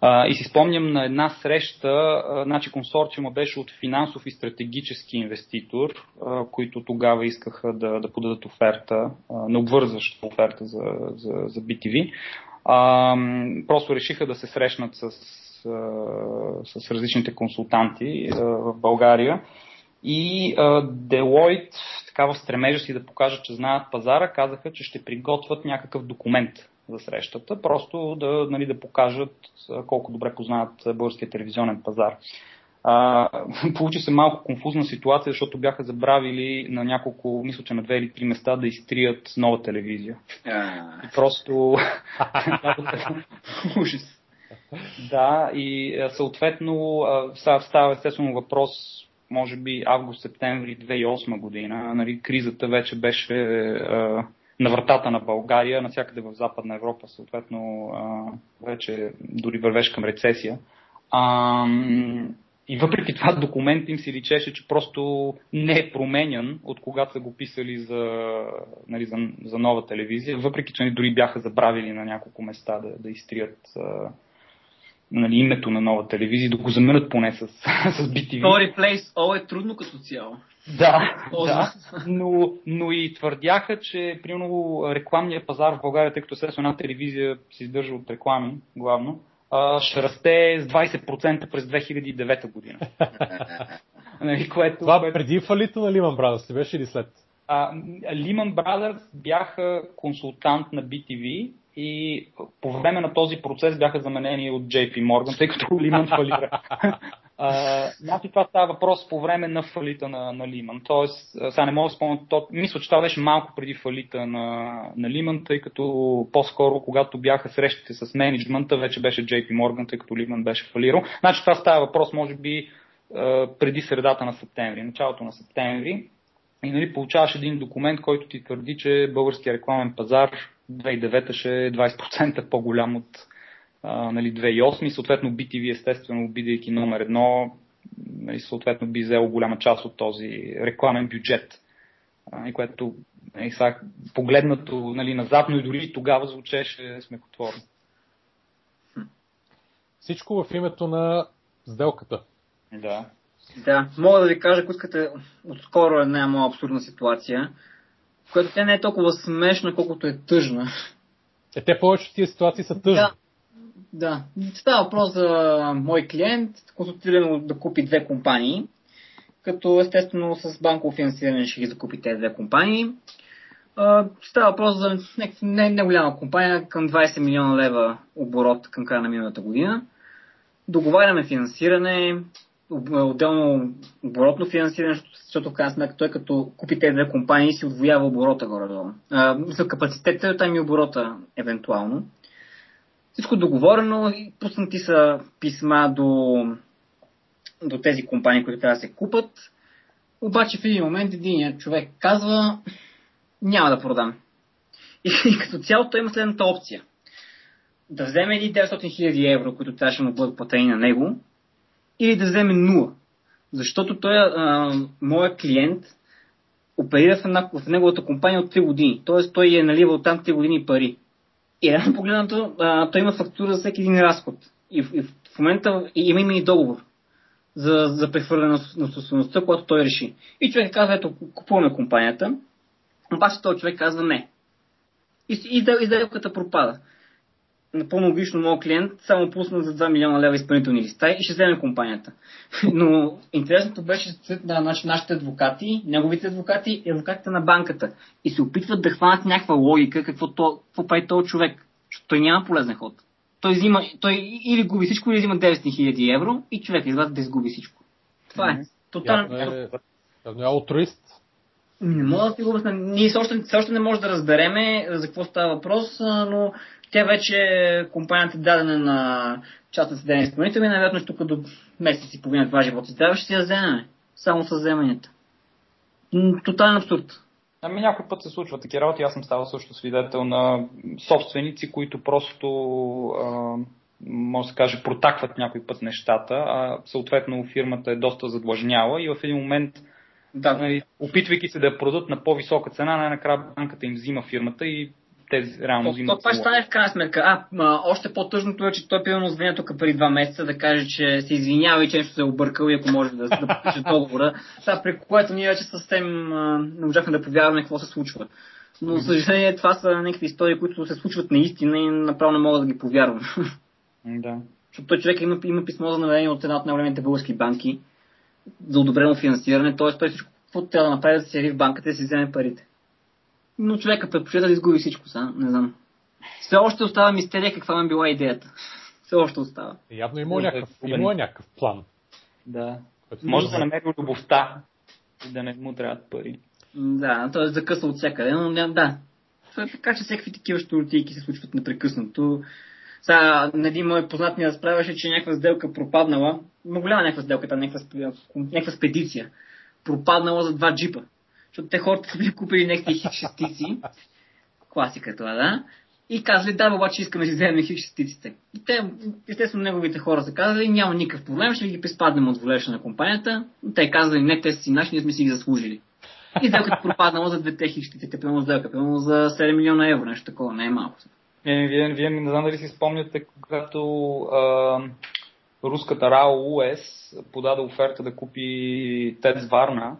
А, и си спомням на една среща, а, значи консорциума беше от финансов и стратегически инвеститор, а, които тогава искаха да, да подадат оферта, а, необвързваща оферта за, за, за би ти ви. А, просто решиха да се срещнат с, а, с различните консултанти а, в България. И Делойт, такава стремежа си да покажат, че знаят пазара, казаха, че ще приготвят някакъв документ за срещата, просто да, нали, да покажат колко добре познават българския телевизионен пазар. А, получи се малко конфузна ситуация, защото бяха забравили на няколко, мисля, че на две или три места да изтрият Нова телевизия. И просто... Ужас. Да, и съответно става естествено въпрос... Може би август-септември две хиляди и осма година, нали, кризата вече беше а, на вратата на България, навсякъде в Западна Европа, съответно а, вече дори вървеше към рецесия. А, и въпреки това документ им си личеше, че просто не е променен от когато са го писали за, нали, за, за Нова телевизия, въпреки че дори бяха забравили на няколко места да, да изтрият а, нали, името на Нова телевизия, да го замерят поне с, с би ти ви. Story Place All е трудно като цяло. Да, да. Но, но и твърдяха, че примерно рекламният пазар в България, тъй като естествено една телевизия се издържа от реклами, главно, ще расте с двайсет процента през две хиляди и девета година. Нали, което, това което... преди фалито на Лиман Брадърс ли беше или след? Лиман Брадърс бяха консултант на би ти ви, и по време на този процес бяха заменени от джей пи Morgan, тъй като Лиман фалира. Някакви това става въпрос по време на фалита на, на Лиман. Тоест, сега не мога да спомня, то, мисля, че това беше малко преди фалита на, на Лиман, тъй като по-скоро, когато бяха срещите с менеджмента, вече беше джей пи Morgan, тъй като Лиман беше фалирал. Значи това става въпрос, може би, преди средата на септември, началото на септември. И нали, получаваш един документ, който ти твърди, че българския рекламен пазар две хиляди и девета ще е двайсет процента по-голям от а, нали, две хиляди и осма. И съответно би ти ви, естествено, бидейки номер едно, нали, съответно би взело голяма част от този рекламен бюджет. А, и което нали, сега, погледнато нали, назад, но и дори тогава звучеше смехотворно. Всичко в името на сделката. Да. Да, мога да ви кажа, ако искате, отскоро една моя абсурдна ситуация, която тя не е толкова смешна, колкото е тъжна. Е, те повече тия ситуации са тъжни. Да, да. Става въпрос за мой клиент, консултиран да купи две компании, като естествено с банково финансиране ще ги закупи тези две компании. Става въпрос за някаква не, не голяма компания, към двайсет милиона лева оборот към края на миналата година. Договаряме финансиране, отделно оборотно финансиране, защото в крайна сметка той като купи тези две компании си отвоява оборота горе-долу. Мисля, капацитета там и оборота евентуално. Всичко договорено и пуснати са писма до, до тези компании, които трябва да се купат. Обаче в един момент един човек казва няма да продам. И, и като цяло той има следната опция. Да вземе едни деветстотин хиляди евро, които трябваше му бъдат платени на него, или да вземе нула. Защото той, а, моя клиент, оперира в, една, в неговата компания от три години. Т.е. той е наливал там три години пари. И рано погледнато, а, той има фактура за всеки един разход. И в, и в момента има име и договор за, за прехвърляне на собствеността, когато той реши. И човек казва, ето, купуваме компанията. Обаче този човек казва не. И сделката пропада. Напълно логично, моят клиент само пусна за два милиона лева изпълнителни листа и ще вземе компанията. Но интересното беше да, нашите адвокати, неговите адвокати и адвокатите на банката. И се опитват да хванат някаква логика, какво, то, какво прави този човек. Защото той няма полезен ход. Той, взима, той или губи всичко, или взима деветстотин хиляди евро и човек извад да изгуби всичко. Това е. Тотално е. Явно е алтруист. Не мога да си го обясня. Ние все още, все още не можем да разбереме за какво става въпрос, но тя вече компанията е дадена на частен съдебен изпълнител и най-вероятно тук до месец и половина това живота си трябва, ще си я вземеме. Само с вземанията. Тотален абсурд. Ами някой път се случва такива работи. Аз съм ставал също свидетел на собственици, които просто а, може да се каже, протакват някой път нещата, а съответно фирмата е доста задлъжняла и в един момент, да, опитвайки се да я продадат на по-висока цена, най-накрая банката им взима фирмата и тези реално взимат. Това ще стане в крайна сметка. А, а, още по-тъжното е, че той примерно звъня тук преди два месеца да каже, че се извинява и че нещо се е объркал и ако може да се подпише договора. Сега, при което ние вече съвсем а, не можахме да повярваме какво се случва. Но, за съжаление, това са някакви истории, които се случват наистина и направо не мога да ги повярвам. Да. Защото той човек има, има писмо за намерение от една от най-големите български банки за одобрено финансиране, т.е. той всичко какво трябва да направи да се яви в банката и да си вземе парите. Но човека предпочита да изгуби всичко сега, не знам. Все още остава мистерия каква ми била идеята. Все още остава. Явно има някакъв, има някакъв план. Да. Може да намери любовта и да не му трябват пари. Да, т.е. закъсва от всякъде, но да. Така че всеки такива щуротийки се случват непрекъснато. Сега, един мой познат ми разправяше, че някаква сделка пропаднала, но голяма някаква сделка, там, някаква, някаква спедиция, пропаднала за два джипа. Защото те хората са били купили някакви хик шестици, класика това, да, и казали, да, обаче искаме да си вземем хик шестиците. И те, естествено, неговите хора са казали, няма никакъв проблем, ще ги приспаднем от волеша на компанията, но те казали, не, те си наши, ние сме си ги заслужили. И сделката пропаднала за двете хик шестиците, примерно сделка, примерно за седем милиона евро, нещо такова, не е малко. Е, вие, вие не знам дали си спомняте, когато а, руската РАО УЕС подаде оферта да купи ТЕЦ Варна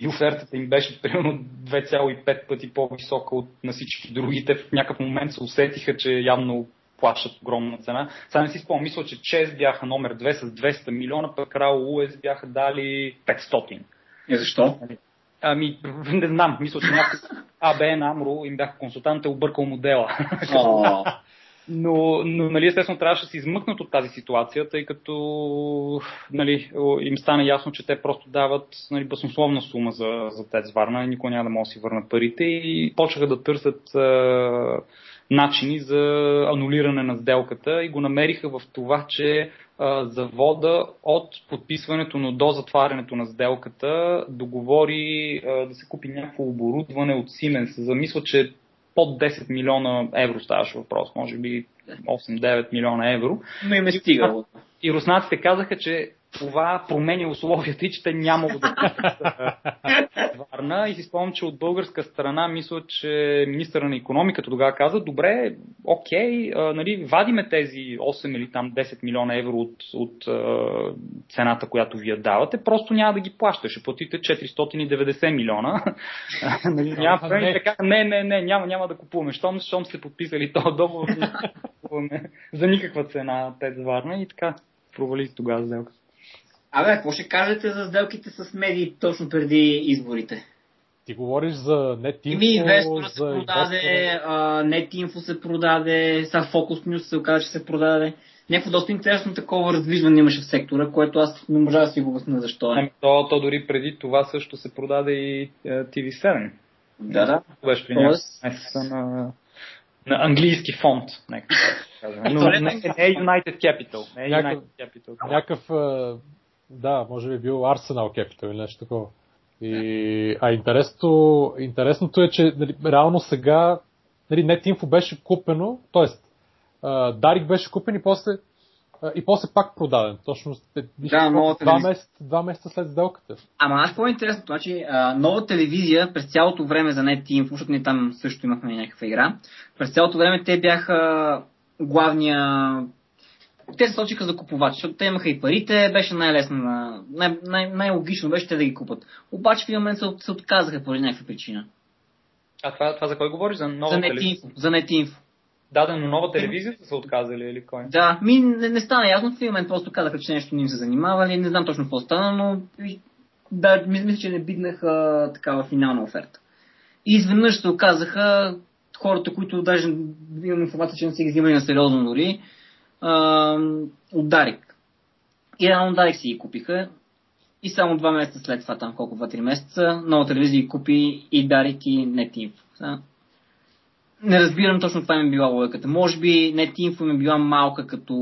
и офертата им беше примерно две цяло и пет пъти по-висока от на всички другите. В някакъв момент се усетиха, че явно плащат огромна цена. Сега не си спомням, мисля, че ЧЕЗ бяха номер две с двеста милиона, пък РАО УЕС бяха дали петстотин. И защо? Ами, не знам, мисля, че някакъв АБН Амро им бяха консултант, е объркал модела. Oh. но, но, нали, естествено, трябваше да се измъкнат от тази ситуация, тъй като нали, им стана ясно, че те просто дават нали, баснословна сума за, за ТЕЦ Варна, никой няма да може да си върнат парите и почнаха да търсят е, начини за анулиране на сделката и го намериха в това, че завода от подписването на до затварянето на сделката договори а, да се купи някакво оборудване от Siemens. Замисля, че под десет милиона евро ставаше въпрос, може би осем-девет милиона евро. Но им е стигало. И руснаците казаха, че това променя условията и че те няма да Варна. И си спомням, че от българска страна мисля, че министъра на икономиката тогава каза, добре, окей, а, нали, вадиме тези осем или там десет милиона евро от, от а, цената, която вие давате, просто няма да ги плащаш. Ще платите четиристотин и деветдесет милиона. Нали, няма, не. Така, не, не, не, няма, няма да купуваме. Щом, щом сте подписали този договор, за никаква цена тези Варна и така провали тогава сделката. Абе, какво ще кажете за сделките с медии точно преди изборите? Ти говориш за NetInfo? Ими, Инвестора се продаде, NetInfo се продаде, са Focus News се оказа, че се продаде. Някакво доста интересно такова раздвижване имаше в сектора, което аз не можа да си го обясня защо е. То, то дори преди това също се продаде и Ти Ви седем. Да, да. Това беше при някакъв на... на английски фонд. Нека кажа. Но не е United Capital. Не е United Capital. Някакъв... Да, може би бил Arsenal Capital или нещо такова. И, а интересното, интересното е, че нали, реално сега нали, NetInfo беше купено, т.е. Дарик беше купен и после, и после пак продаден. Точно да, нова два, месец, два месеца след сделката. Ама аз по-интересното, значи, Нова телевизия през цялото време за NetInfo, защото ние там също имахме някаква игра, през цялото време те бяха главния... Те се сочиха за купувачи, защото те имаха и парите, беше най-лесно, най- най- най-логично беше те да ги купат. Обаче в един момент се отказаха поради някаква причина. А това, това за кой говориш? За нова за телевизия? За NetInfo. Да, да, но нова телевизия са се отказали или кой? Да, ми не, не стана ясно, в един момент просто казаха, че нещо не им се занимавали, не знам точно какво стана, но да, мисля, че не биднаха такава финална оферта. И изведнъж се оказаха хората, които даже имам информация, че не са ги взимали на сериозно дори, от Дарик. И рано Дарик си ги купиха. и само два месеца след това, там колко два-три месеца, Нова телевизия ги купи и Дарик и NetInfo. Не разбирам точно това ми била логиката. Може би NetInfo ми била малка като...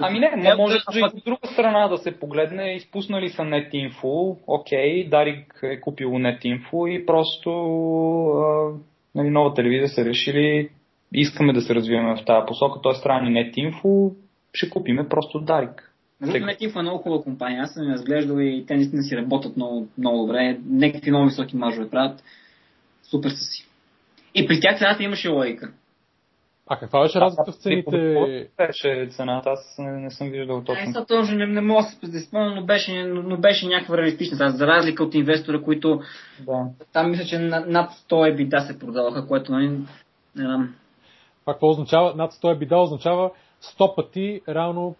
Ами не, не може да и от друга страна да се погледне, изпуснали са NetInfo, окей, Дарик е купил NetInfo и просто а, нали, Нова телевизия се решили, искаме да се развиваме в тази посока, т.е. страна ни NetInfo, ще купиме просто Дарик. Защото NetInfo е много хубава компания, аз съм я разглеждал и те наистина си работят много, много добре, някакви много високи маржове правят, супер са си. И при тях цената имаше логика. А каква беше разлика в цените? Беше цената, аз не, не съм виждал точно. Аз не, не мога да се предиспълня, но беше, но беше някаква реалистична. За разлика от инвестора, които да. Там мисля, че над сто EBITDA се продаваха, което не, не знам. А какво означава? Над сто EBITDA означава сто пъти реално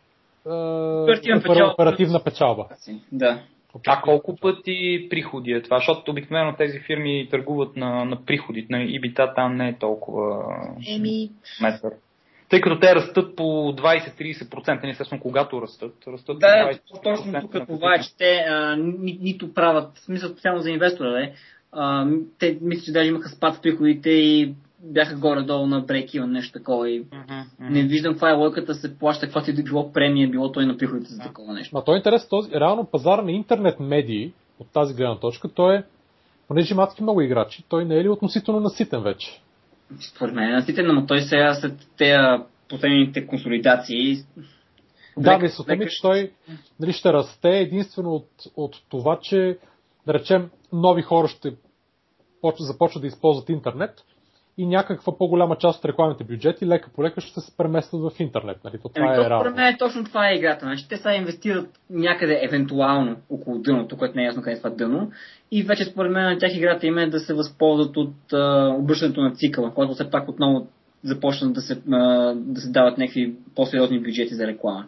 е, печалба, оперативна печалба. Да. А колко пъти приходи е това? Защото обикновено тези фирми търгуват на, на приходи, на EBITDA там не е толкова Еми... метър. Тъй като те растат по двайсет до трийсет процента, естествено когато растат. растат да, по точно тук това е, че те а, ни, нито правят, смисъл специално за инвестора, да е. Те мисля, че даже имаха спад в приходите и бяха горе-долу на break-even, нещо такова и uh-huh, uh-huh. не виждам каква е лойката се плаща, каквото и било премия, било той на приходите за такова нещо. А то е интерес, този реално пазар на интернет медии, от тази гледна точка, той е, понеже има адски много играчи, той не е ли относително наситен вече? Според мен е наситен, но той сега след тези последните консолидации... Да, мислото ми, че той нали, ще расте единствено от, от това, че да речем, нови хора ще започват да използват интернет, и някаква по-голяма част от рекламните бюджети лека по лека ще се преместят в интернет. Нали? То това е, е равно. Е, точно това е играта. Значи, те сега инвестират някъде евентуално около дъното, което не е ясно къде е това дъно. И вече според мен на тях играта им е да се възползват от а, обръщането на цикъла, когато все пак отново започнат да се, а, да се дават някакви по-сериозни бюджети за реклама.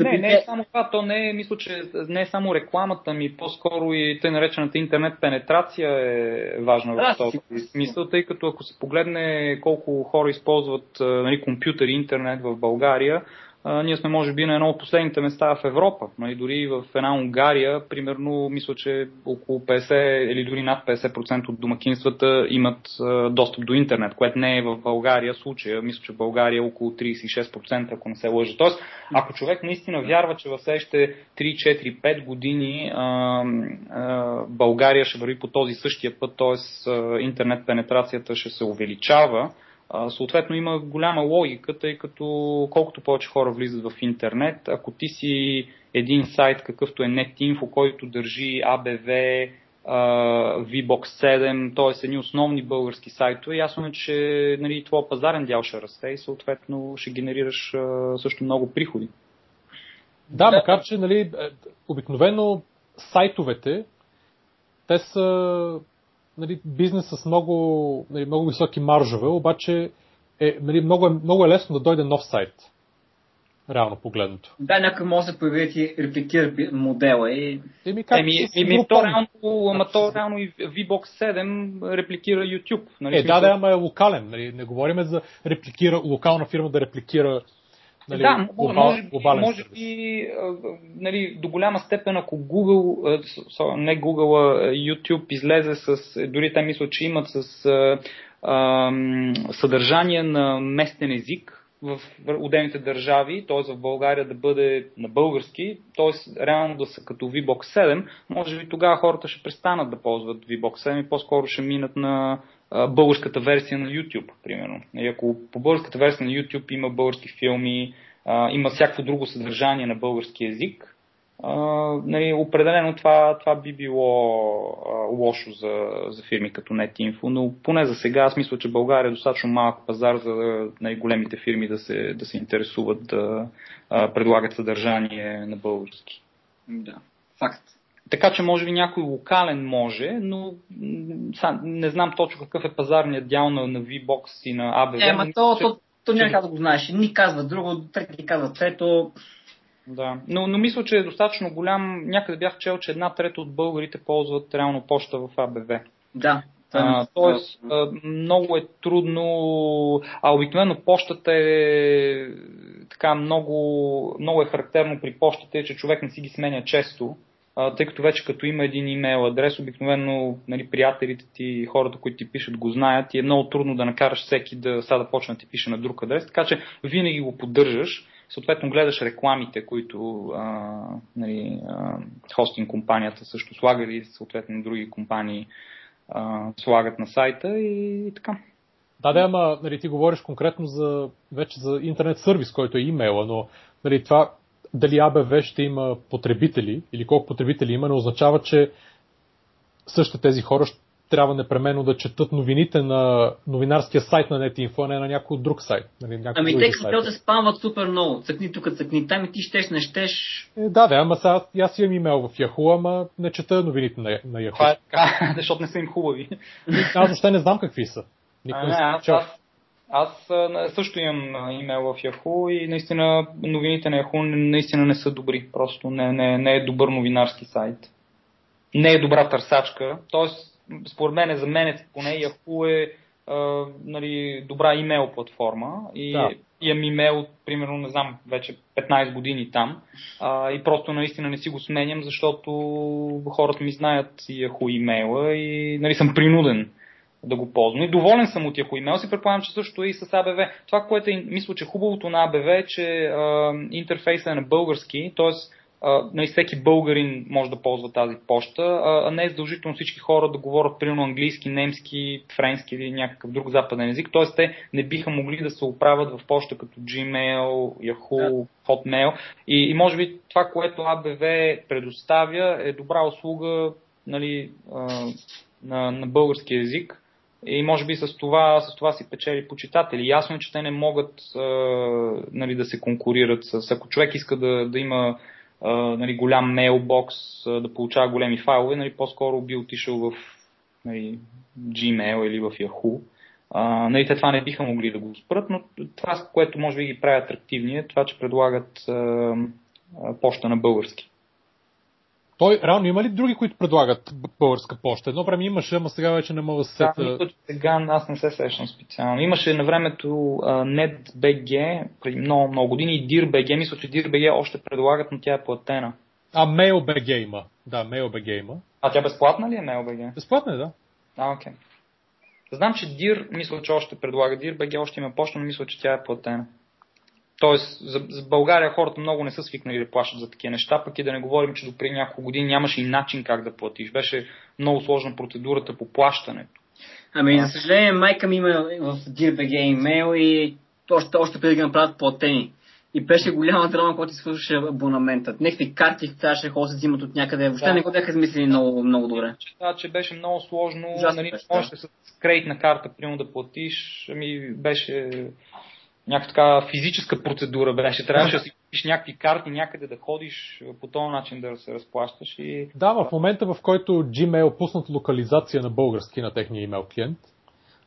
Не, Като... не е само това. То не е, мисля, че не е само рекламата ми, по-скоро и тъй наречената интернет пенетрация е важна да, в този смисъл, тъй като ако се погледне колко хора използват нали, компютър и интернет в България, а, ние сме може би на едно от последните места в Европа. Нали, дори в една Унгария, примерно, мисля, че около петдесет или дори над петдесет процента от домакинствата имат а, достъп до интернет, което не е в България случая. Мисля, че в България е около трийсет и шест процента, ако не се лъжа. Тоест, ако човек наистина вярва, че в следващите три, четири, пет години а, а, България ще върви по този същия път, т.е. интернет пенетрацията ще се увеличава, съответно има голяма логика, тъй като колкото повече хора влизат в интернет, ако ти си един сайт, какъвто е NetInfo, който държи А Бе Ве, Ви Бокс седем, т.е. едни основни български сайтове, ясно е, че нали, твой пазарен дял ще расте и съответно ще генерираш а, също много приходи. Да, макар че нали, обикновено сайтовете, те са... Нали, бизнес с много, нали, много високи маржове, обаче е, нали, много, е, много е лесно да дойде нов сайт. Реално погледнато. Да, някакъв може да се появи и репликира модела. И... Еми, как Еми, си, ми, то реално, ама то реално и Ви Бокс седем репликира YouTube. Нали, е, да, да, ама е локален. Нали, не говорим за репликира, локална фирма да репликира Нали, да, глобал, може, може би нали, до голяма степен, ако Google, не Google, а YouTube излезе с, дори те мислят, че имат с а, а, съдържание на местен език в отделните държави, т.е. в България да бъде на български, т.е. реално да са като Ви Бокс седем, може би тогава хората ще престанат да ползват Ви Бокс седем и по-скоро ще минат на българската версия на YouTube, примерно. И ако по българската версия на YouTube има български филми, а, има всяко друго съдържание на български език, а, нали, определено това, това би било а, лошо за, за фирми като NetInfo, но поне за сега аз мисля, че България е достатъчно малък пазар за нали, големите фирми да се, да се интересуват да а, предлагат съдържание на български. Да, факт. Така че може би някой локален може, но не знам точно какъв е пазарният дял на, на V-Box и на А Бе Ве. Е, ма то, че... то, то няма как да го знаеш. Ни казва друго, трети казва трето. Да, но, но мисля, че е достатъчно голям. Някъде бях чел, че една трета от българите ползват реално почта в А Бе Ве. Да. А, тоест, много е трудно, а обикновено почтата е така много, много е характерно при почтата, че човек не си ги сменя често. а, тъй като вече като има един имейл адрес, обикновено нали, приятелите ти и хората, които ти пишат, го знаят и е много трудно да накараш всеки да сега да почне да ти пише на друг адрес, така че винаги го поддържаш. Съответно гледаш рекламите, които а, нали, а, хостинг компанията също слага или съответно други компании а, слагат на сайта и, и така. Да, да, ама нали, ти говориш конкретно за, вече за интернет сервис, който е имейла, но нали, това дали А Б В ще има потребители или колко потребители има, не означава, че същите тези хора ще трябва непременно да четат новините на новинарския сайт на NetInfo, а не на някой друг сайт. Нали, някой ами те като се спамват супер много. Цъкни тук, цъкни там и ти щеш, не щеш. Е, да, да, ама сега аз имам имейл в Yahoo, ама не чета новините на, на Yahoo. А, защото не са им хубави. Аз въобще не знам какви са. А, не, аз, аз, аз също имам имейл в Yahoo и наистина новините на Yahoo наистина не са добри. Просто не, не, не е добър новинарски сайт. Не е добра търсачка. Тоест, според мен, за мен поне Yahoo е а, нали, добра имейл платформа и да. Имам имейл, примерно, не знам, вече петнайсет години там а, и просто наистина не си го сменям, защото хората ми знаят Yahoo имейла и нали, съм принуден да го ползвам. И доволен съм от Yahoo имейл, си предполагам, че също е и с А Б В. Това, което е, мисля, че хубавото на А Б В е, че а, интерфейса е на български, т.е. Uh, всеки българин може да ползва тази поща, а не е задължително всички хора да говорят примерно английски, немски, френски или някакъв друг западен език. Тоест те не биха могли да се оправят в поща като Gmail, Yahoo, да. Hotmail. И, и може би това, което А Б В предоставя е добра услуга нали, на, на български език. И може би с това, с това си печели почитатели. Ясно е, че те не могат нали, да се конкурират с... Ако човек иска да, да има Uh, нали, голям мейлбокс, uh, да получава големи файлове, нали, по-скоро би отишъл в нали, Gmail или в Yahoo. Uh, нали, те това не биха могли да го спрат, но това, което може би ги прави атрактивни, е това, че предлагат uh, поща на български. Той, реално има ли други, които предлагат българска поща? Едно време имаше, ама сега вече не мога да се сета. Да, сега аз не се сещам специално. Имаше на времето uh, NetBG, преди много, много години и DearBG. Мисля, че DearBG още предлагат, но тя е платена. А MailBG има. Да, MailBG има. А тя безплатна ли е MailBG? Безплатна е, да. А, окей. Okay. Знам, че Dear, мисля, че още предлага. DearBG още има поща, но мисля, че тя е платена. Тоест, за, за България хората много не са свикнали да плащат за такива неща, пък и да не говорим, че до преди няколко години нямаше и начин как да платиш. Беше много сложна процедурата по плащането. Ами, за съжаление, майка ми има в DearBG имейл и още, още преди да направят платени. И беше голяма драма, когато ти свърши абонаментът. Някакви карти трябваше да се взимат от някъде. Въобще да. Не го бяха измислили много, много добре. Да, че беше много сложно. Нали, още с кредитна карта, примерно да платиш, ами беше... Някаква така физическа процедура беше. Трябваше да си купиш някакви карти, някъде да ходиш по този начин да се разплащаш. И... Да, в момента в който Gmail пуснат локализация на български на техния имейл клиент.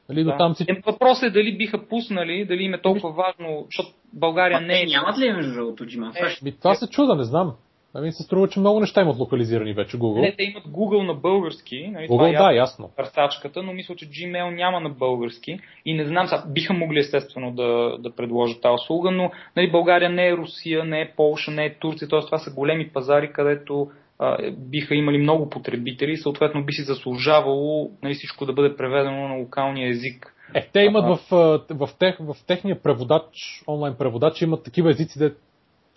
Дали, да. До там си... Въпросът е дали биха пуснали, дали им е толкова важно, защото България не е... Нямат ли между от Gmail? Е, това е. Се чуда, не знам. Ами се струва, че много неща имат локализирани вече Google. Не, те имат Google на български. Нали, Google, това е да, ясно. Търсачката, но мисля, че Gmail няма на български. И не знам, са, биха могли естествено да, да предложат тази услуга, но нали, България не е Русия, не е Полша, не е Турция. Т.е. това са големи пазари, където а, биха имали много потребители и съответно би си заслужавало нали, всичко да бъде преведено на локалния език. Е, те имат в, в, тех, в техния преводач, онлайн преводач, имат такива езици, де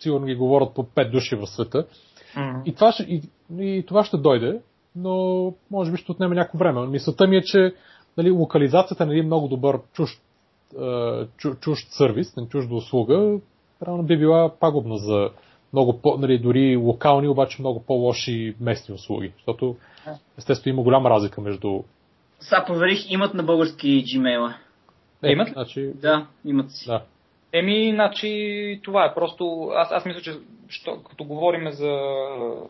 сигурно ги говорят по пет души в света. Mm-hmm. И, това ще, и, и това ще дойде, но може би ще отнеме някакво време. Мисълта ми е, че нали, локализацията на един много добър чужд, чу, чужд сервис, чужда услуга, реално би била пагубна за много по, нали, дори локални, обаче много по-лоши местни услуги. Защото естествено има голяма разлика между... Сега проверих, имат на български Gmail-а. Е, имат ли? Значи... Да, имат си. Да. Еми, значи това е просто, аз, аз мисля, че що, като говорим за,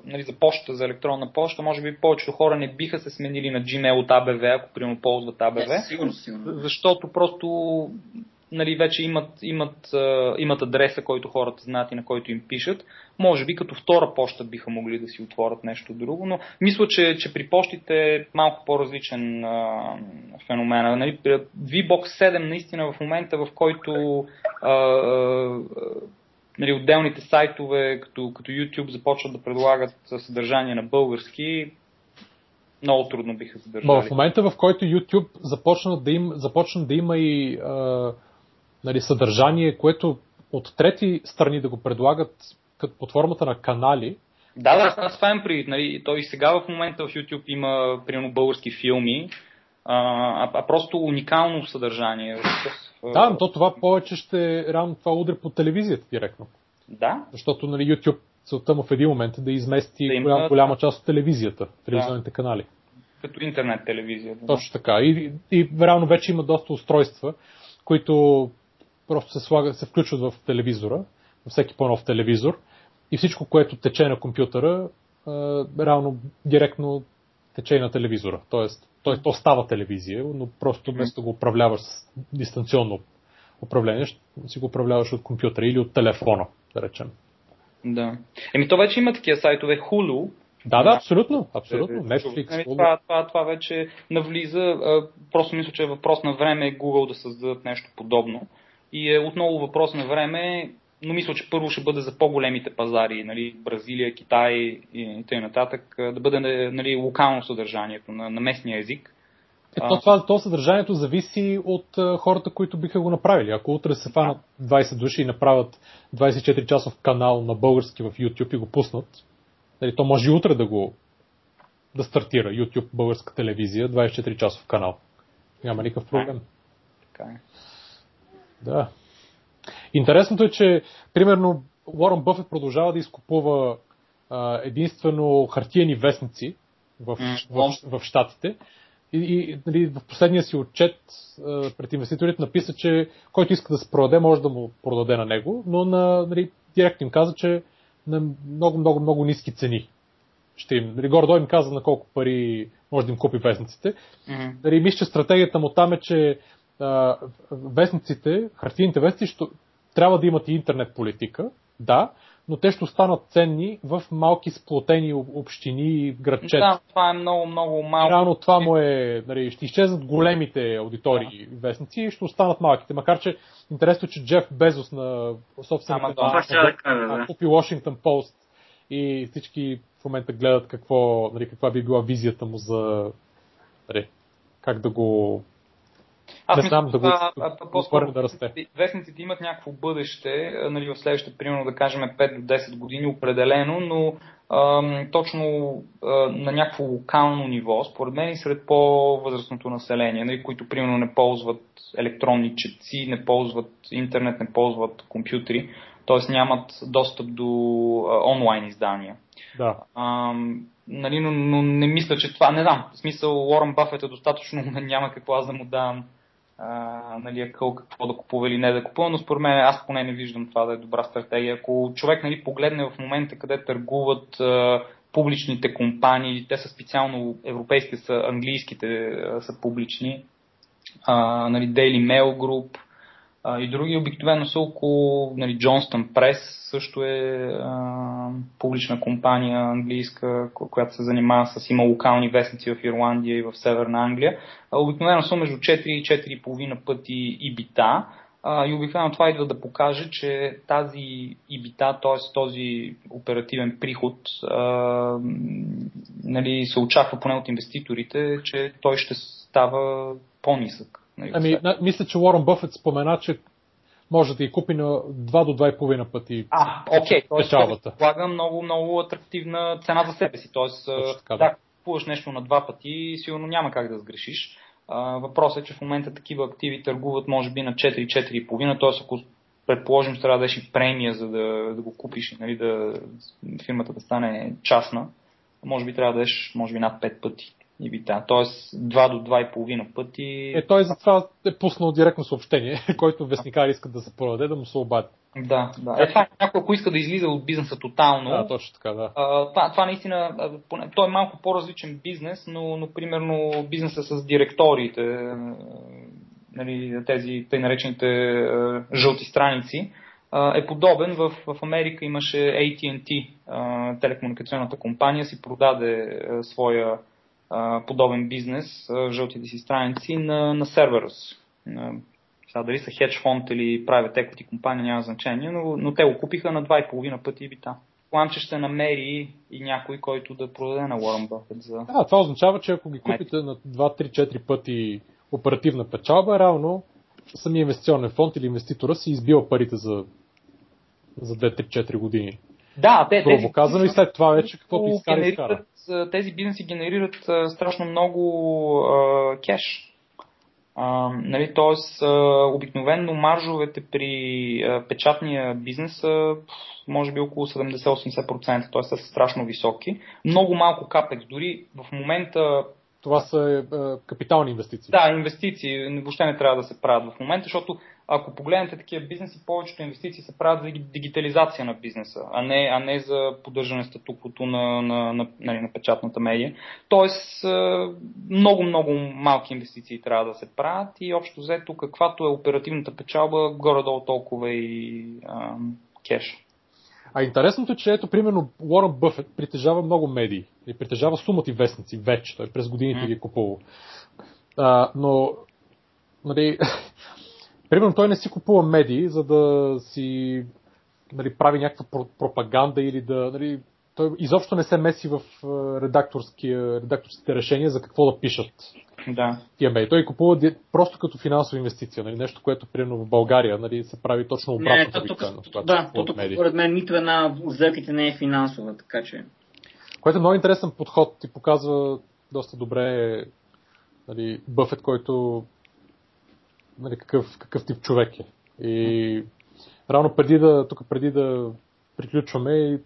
нали, за почта, за електронна почта, може би повечето хора не биха се сменили на Gmail от А Б В, ако примерно ползват А Б В. Не, сигурно, сигурно. Защото просто нали, вече имат, имат, имат адреса, който хората знаят и на който им пишат. Може би като втора почта биха могли да си отворят нещо друго, но мисля, че, че при почтите е малко по-различен а, феномен. Нали, ви бокс седем наистина в момента, в който а, а, нали, отделните сайтове, като, като YouTube, започват да предлагат съдържание на български, много трудно биха задържали. Но в момента, в който YouTube започна да, им, започна да има и а, нали, съдържание, което от трети страни да го предлагат като под формата на канали. Да, да, аз това им привид. Нали, той сега в момента в YouTube има примерно български филми, а, а просто уникално съдържание. Да, но то това повече ще реално това удря по телевизията директно. Да. Защото нали, YouTube целта му в един момент е да измести да има, голям, голяма част от телевизията, телевизионните да. канали. Като интернет телевизията. Да. Точно така. И, и реално вече има доста устройства, които просто се, слагат, се включват в телевизора, на всеки по-нов телевизор, и всичко, което тече на компютъра, е, реално директно тече и на телевизора. Тоест, той, то става телевизия, но просто вместо го управляваш с дистанционно управление, си го управляваш от компютъра или от телефона, да речем. Да. Еми то вече има такива сайтове, Hulu. Да, да, абсолютно. абсолютно. Netflix, това, това, това вече навлиза. Просто мисля, че е въпрос на време Google да създадат нещо подобно. И е отново въпрос на време, но мисля, че първо ще бъде за по-големите пазари, нали, Бразилия, Китай и т.н. да бъде, нали, локално съдържанието на, на местния език. Ето това, то съдържанието зависи от а, хората, които биха го направили. Ако утре се фанат двайсет души и направят двайсет и четири часов канал на български в YouTube и го пуснат, нали, то може и утре да го да стартира YouTube българска телевизия, двайсет и четири часов канал. Няма никакъв проблем. Така е. Да. Интересното е, че примерно Уорън Бъфет продължава да изкупува а, единствено хартиени вестници в, mm. в, в Щатите. И, и нали, в последния си отчет а, пред инвеститорите написа, че който иска да се продаде, може да му продаде на него, но на, нали, директно им каза, че на много, много, много ниски цени. Ще им, нали, горе-долу им каза на колко пари може да им купи вестниците. Mm-hmm. Нали, мисля, че стратегията му там е, че а, вестниците, хартиените вестници ще, трябва да имат и интернет политика, да, но те ще останат ценни в малки сплотени общини и градчета. Да, това е много, много малко. Реално това му е, нали, ще изчезнат големите аудитории да. вестници и ще останат малките. Макар че интересно, че Джеф Безос на собствената да. купи Washington Post и всички в момента гледат какво, нали, каква би била визията му за, нали, как да го... Аз не знам да го отворим да расте. Вестниците имат някакво бъдеще, нали, в следващите, примерно да кажем пет до десет години определено, но ам, точно ам, на някакво локално ниво, според мен и сред по-възрастното население, нали, които примерно не ползват електронни четци, не ползват интернет, не ползват компютри, т.е. нямат достъп до а, онлайн издания. Да. Ам, нали, но, но не мисля, че това, не знам, в смисъл Уорън Бъфет е достатъчно, няма какво аз да му дам нали, акъл какво да купува или не да купува, но според мен аз поне не виждам това да е добра стратегия. Ако човек, нали, погледне в момента къде търгуват а, публичните компании, те са специално европейските, са английските а, са публични, а, нали, Daily Mail Group а, и други, обикновено са около нали, Johnston Press, също е а, публична компания английска, която се занимава с има локални вестници в Ирландия и в Северна Англия. Обикновено са между четири и четири и половина пъти ибита и обикновено това идва да покаже, че тази ибита, т.е. този оперативен приход а, нали, се очаква поне от инвеститорите, че той ще става по-нисък. Нали, ами, мисля, че Уорън Бъфет спомена, че може да и купи на два до два и половина пъти а, окей, печалбата. Влага много, много атрактивна цена за себе си. Тоест, така, да, да купуваш нещо на два пъти, сигурно няма как да сгрешиш. Въпросът е, че в момента такива активи търгуват може би на четири до четири и половина, т.е. ако предположим, че трябва да дадеш и премия, за да, да го купиш, нали, да фирмата да стане частна, може би трябва да дадеш може би над пет пъти. Ибита. Тоест два до два и половина пъти. Е, той затова е пуснал директно съобщение, който вестникар иска да се продаде, да му се обади. Да, да. Е, това някой, ако иска да излиза от бизнеса тотално. Да, точно така, да. Това, това наистина, той е малко по-различен бизнес, но, но примерно бизнеса с директориите, нали, тези тъй наречените жълти страници, е подобен. В, в Америка имаше Ей Ти енд Ти, телекомуникационната компания, си продаде своя подобен бизнес, жълтите си страници на, на Cerberus, на Сега дали са хедж фонд или private equity компания, няма значение, но, но те го купиха на два и половина пъти и бита. План, че ще намери и някой, който да продаде на Уорън Бъфет за... Да, това означава, че ако ги купите на два три четири пъти оперативна печалба, реално самия инвестиционен фонд или инвеститора си избива парите за, за две три четири години. Да, те, грубо казано, и след това вече каквото изкара изкара. Тези бизнеси генерират а, страшно много а, кеш. А, нали, тоест, а, обикновенно маржовете при а, печатния бизнес са може би около седемдесет до осемдесет процента, т.е. са страшно високи. Много малко капекс, дори в момента... Това са е, капитални инвестиции. Да, инвестиции въобще не трябва да се правят в момента, защото ако погледнете такива бизнеси, повечето инвестиции се правят за дигитализация на бизнеса, а не, а не за поддържане статуквото на, на, на, на, на печатната медия. Тоест много-много малки инвестиции трябва да се правят и общо взето каквато е оперативната печалба, горе-долу толкова и а, кеш. А интересното е, че ето, примерно, Уорън Бъфет притежава много медии и притежава сумата и вестници вече. Той през годините ги е купувал. А, но, нали, примерно, той не си купува медии, за да си, нали, прави някаква пропаганда или да... Нали, той изобщо не се меси в редакторските решения за какво да пишат да. Тия медии. Той купува просто като финансова инвестиция. Нали? Нещо, което примерно в България, нали, се прави точно обратно. Не, тук, тук, да, то тук според мен нито една от сделките не е финансова, така че... Което е много интересен подход и показва доста добре, нали, Бъфет, който, нали, какъв, какъв тип човек е. И рано преди да, тук преди да приключваме и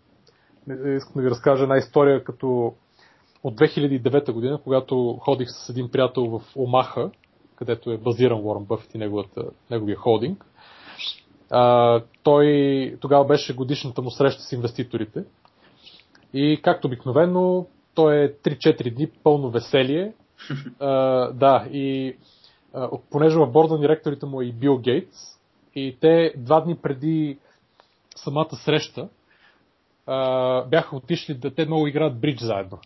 искам да ви разкажа една история като от две хиляди и девета година, когато ходих с един приятел в Омаха, където е базиран Уорън Бъфет и неговата, неговия холдинг. А, той тогава беше годишната му среща с инвеститорите и както обикновено той е три-четири дни пълно веселие. А, да, и а, понеже в борда на директорите му е и Бил Гейтс и те два дни преди самата среща Uh, бяха отишли, да, те много играят бридж заедно.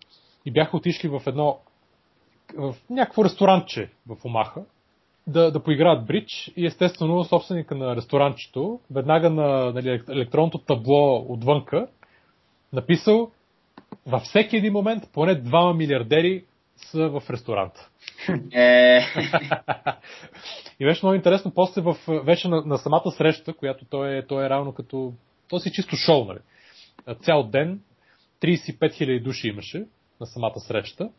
И бяха отишли в едно, в някакво ресторанче в Омаха, да, да поиграят бридж и естествено собственика на ресторанчето веднага на, нали, електронното табло отвънка написал: във всеки един момент поне двама милиардери са в ресторанта. И беше много интересно, после в, вече на, на самата среща, която той е, той е равно като, то си чисто шоу, нали. Цял ден, тридесет и пет хиляди души имаше на самата среща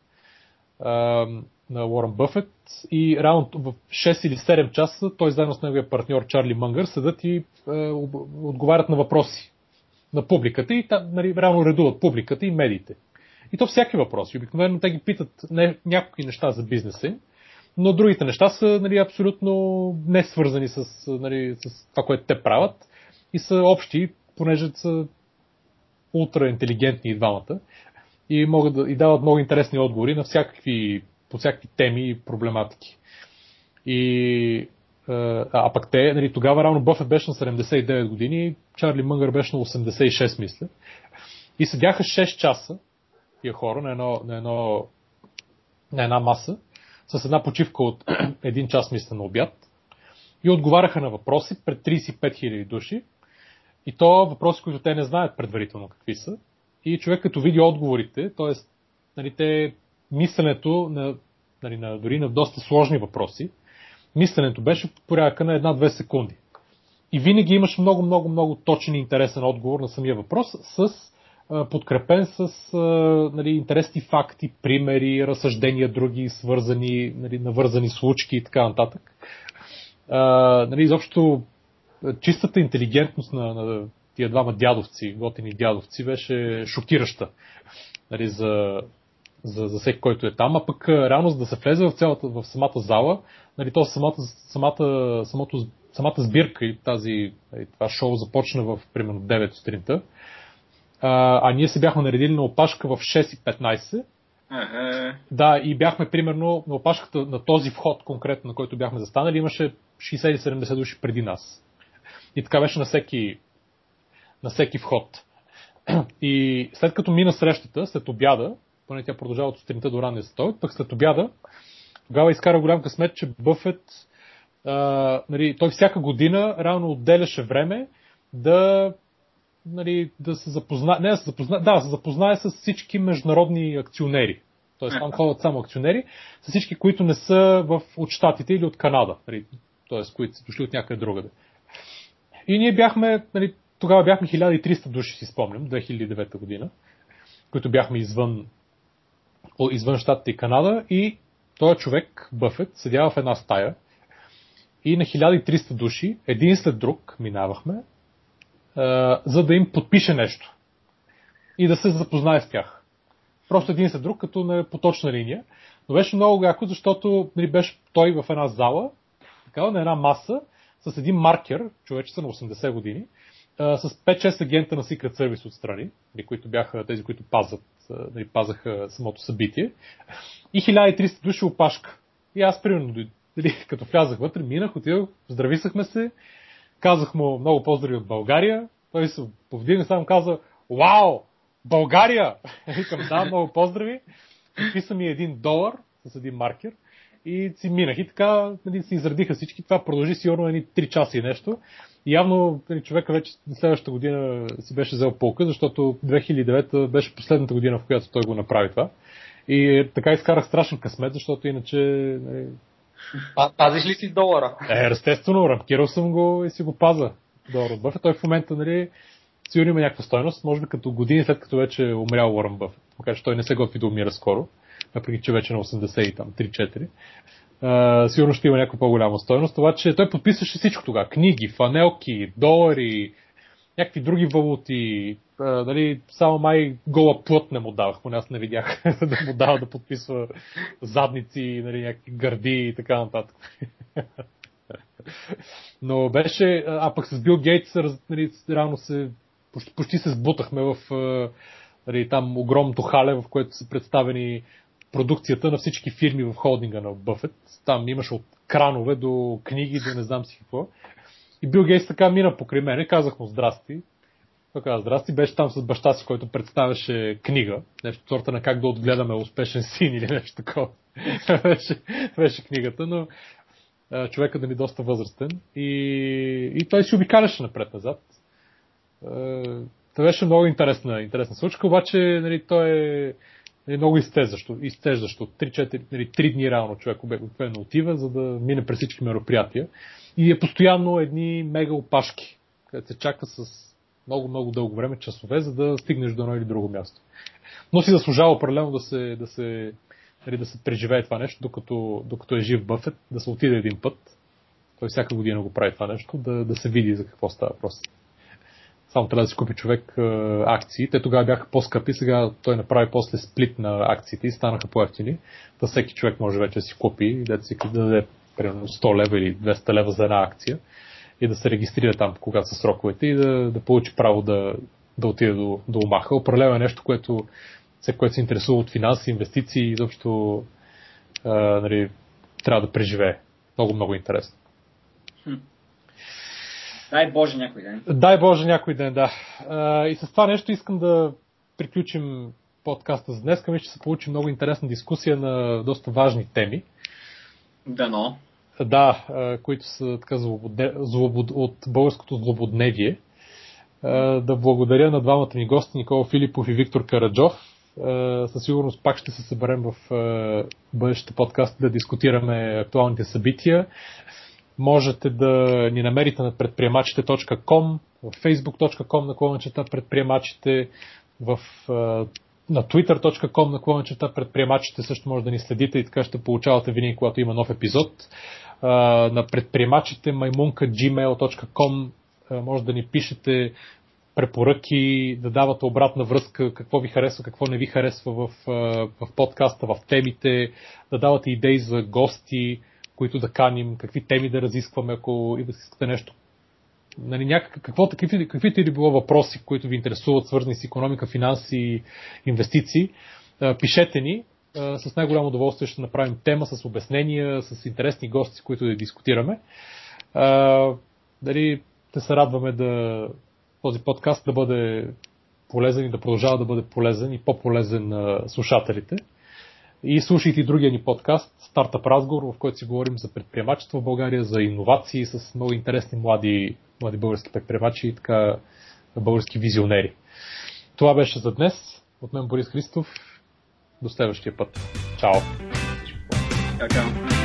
на Уорън Бъфет и рано в шест или седем часа той заедно с неговия партньор Чарли Мънгър седат и е, отговарят на въпроси на публиката и там, нали, рано редуват публиката и медиите. И то всяки въпроси. Обикновено те ги питат не, някакви неща за бизнеса, но другите неща са, нали, абсолютно не свързани с, нали, с това, което те правят и са общи, понеже са ултра интелигентни и двамата и могат да и дават много интересни отговори на всякакви, по всякакви теми и проблематики. И, а, а пък те, нали, тогава рано Бъфет беше на седемдесет и девет години, Чарли Мънгър беше на осемдесет и шест, мисля. И седяха шест часа тия хора на, едно, на, едно, на една маса с една почивка от един час, мисля, на обяд и отговаряха на въпроси пред тридесет и пет хиляди души. И то въпроси, които те не знаят предварително какви са. И човек като види отговорите, т.е. нали, те, мисленето, на, нали, на, дори на доста сложни въпроси, мисленето беше по порядка на една-две секунди. И винаги имаш много, много, много точен и интересен отговор на самия въпрос, с, а, подкрепен с, а, нали, интересни факти, примери, разсъждения, други свързани, нали, навързани случки и така нататък. А, нали, изобщо... Чистата интелигентност на, на тия двама дядовци, готини дядовци, беше шокираща, нали, за, за, за всеки, който е там. А пък реално, за да се влезе в, цялата, в самата зала, нали, то самата, самата, самото, самата сбирка и тази, това шоу започна в примерно девет сутринта, а, а ние се бяхме наредили на опашка в шест и петнадесет. Ага. Да, и бяхме примерно на опашката на този вход конкретно, на който бяхме застанали, имаше шейсет до седемдесет души преди нас. И така беше на всеки, на всеки вход. И след като мина срещата, след обяда, поне тя продължава от сутринта до ранния стол, пък след обяда, тогава изкара голям късмет, че Бъфет а, нали, той всяка година реално отделяше време да, нали, да се запознае, не да се запознае, да, се запознае с всички международни акционери. Т.е. там ходят само акционери, с всички, които не са в, от Щатите или от Канада, нали, т.е. които са дошли от някъде другаде. И ние бяхме, нали, тогава бяхме хиляда и триста души, си спомням, две хиляди и девета година, които бяхме извън, извън Щатите и Канада, и този човек, Бъфет, седява в една стая и на хиляда и триста души, един след друг, минавахме, за да им подпише нещо и да се запознае с тях. Просто един след друг, като на поточна линия. Но беше много яко, защото, нали, беше той в една зала, така, на една маса, с един маркер, човечеца на осемдесет години, с пет-шест агента на Secret Service отстрани, които бяха тези, които пазат, нали, пазаха самото събитие. И хиляда и триста души опашка. И аз, примерно, нали, като влязах вътре, минах, отидох, здрависахме се, казах му много поздрави от България. Той се повдигна, само каза: "Вау! България!" Викам: "Да, много поздрави." Подписа ми един долар с един маркер и си минах. И така, нали, се изредиха всички. Това продължи сигурно едни три часа и нещо. И явно, нали, човека вече следващата година си беше взел полка, защото две хиляди и девета беше последната година, в която той го направи това. И така изкарах страшен късмет, защото иначе... Нали... Пазиш ли си долара? Е, естествено, рамкирал съм го и си го паза. Долар от Бъфет. Той в момента, нали, сигурно има някаква стойност, може би като години след като вече е умрял Уорън Бъфет. Макар че той не се готви да умира скоро, въпреки че вече на осемдесет и три четири. Uh, сигурно ще има някаква по-голяма стойност, обаче той подписваше всичко тогава. Книги, фанелки, долари, някакви други валути. Uh, дали, само май гола плът не му давах, поне аз не видях да му дава да подписва задници, нали, някакви гърди и така нататък. Но беше, а пък с Бил Гейтс, нали, рано се, почти, почти се сбутахме в, нали, там огромното хале, в което са представени продукцията на всички фирми в холдинга на Бъфет. Там имаше от кранове до книги, до не знам си какво. И Бил Гейтс така мина покрай мен и казах му: "Здрасти." Той каза: "Здрасти." Беше там с баща си, който представяше книга. Нещо от сорта на "Как да отгледаме успешен син" или нещо такова. беше, беше книгата, но човекът е ми доста възрастен. И, и той си обикаляше напред-назад. Това беше много интересна, интересна случка, обаче, нали, той е е много изтеждащо. изтеждащо. три-четири, нали, три дни реално човек обикновено отива, за да мине през всички мероприятия. И е постоянно едни мега опашки, където се чака с много-много дълго време, часове, за да стигнеш до едно или друго място. Но си заслужава определено да се, да се, нали, да се преживее това нещо, докато, докато е жив Бъфет, да се отиде един път. Той всяка година го прави това нещо, да, да се види за какво става просто. Само трябва да си купи човек е, акции. Те тогава бяха по-скъпи, сега той направи после сплит на акциите и станаха по-евтини. Та всеки човек може вече да си купи и да си да даде примерно сто лева или двеста лева за една акция и да се регистрира там, когато са сроковете, и да, да получи право да, да отиде до, до Омаха. Определено е нещо, което всеки, който се интересува от финанси, инвестиции, изобщо е, нали, трябва да преживее. Много-много интересно. Дай Боже някой ден. Дай Боже някой ден, да. И с това нещо искам да приключим подкаста за днес. Мисля, че се получи много интересна дискусия на доста важни теми. Дано. Да, които са така злобод... от българското злободневие. Да благодаря на двамата ни гости, Никола Филипов и Виктор Караджов. Със сигурност пак ще се съберем в бъдещите подкасти да дискутираме актуалните събития. Можете да ни намерите на предприемачите точка ком, в фейсбук точка ком наклонечета предприемачите, в, на твитър точка ком наклонечета предприемачите, също може да ни следите и така ще получавате винаги, когато има нов епизод. На предприемачите маймунка джимейл точка ком може да ни пишете препоръки, да давате обратна връзка, какво ви харесва, какво не ви харесва в, в подкаста, в темите, да давате идеи за гости, които да каним, какви теми да разискваме, ако и да искате нещо. Нали, някак, какво, какви, каквито или било въпроси, които ви интересуват, свързани с икономика, финанси, инвестиции, пишете ни. С най-голямо удоволствие ще направим тема с обяснения, с интересни гости, които да дискутираме. Дали те се радваме да този подкаст да бъде полезен и да продължава да бъде полезен и по-полезен на слушателите. И слушайте и другия ни подкаст, Стартъп разговор, в който си говорим за предприемачество в България, за иновации с много интересни млади, млади български предприемачи и така български визионери. Това беше за днес. От мен Борис Христов. До следващия път. Чао! Чао!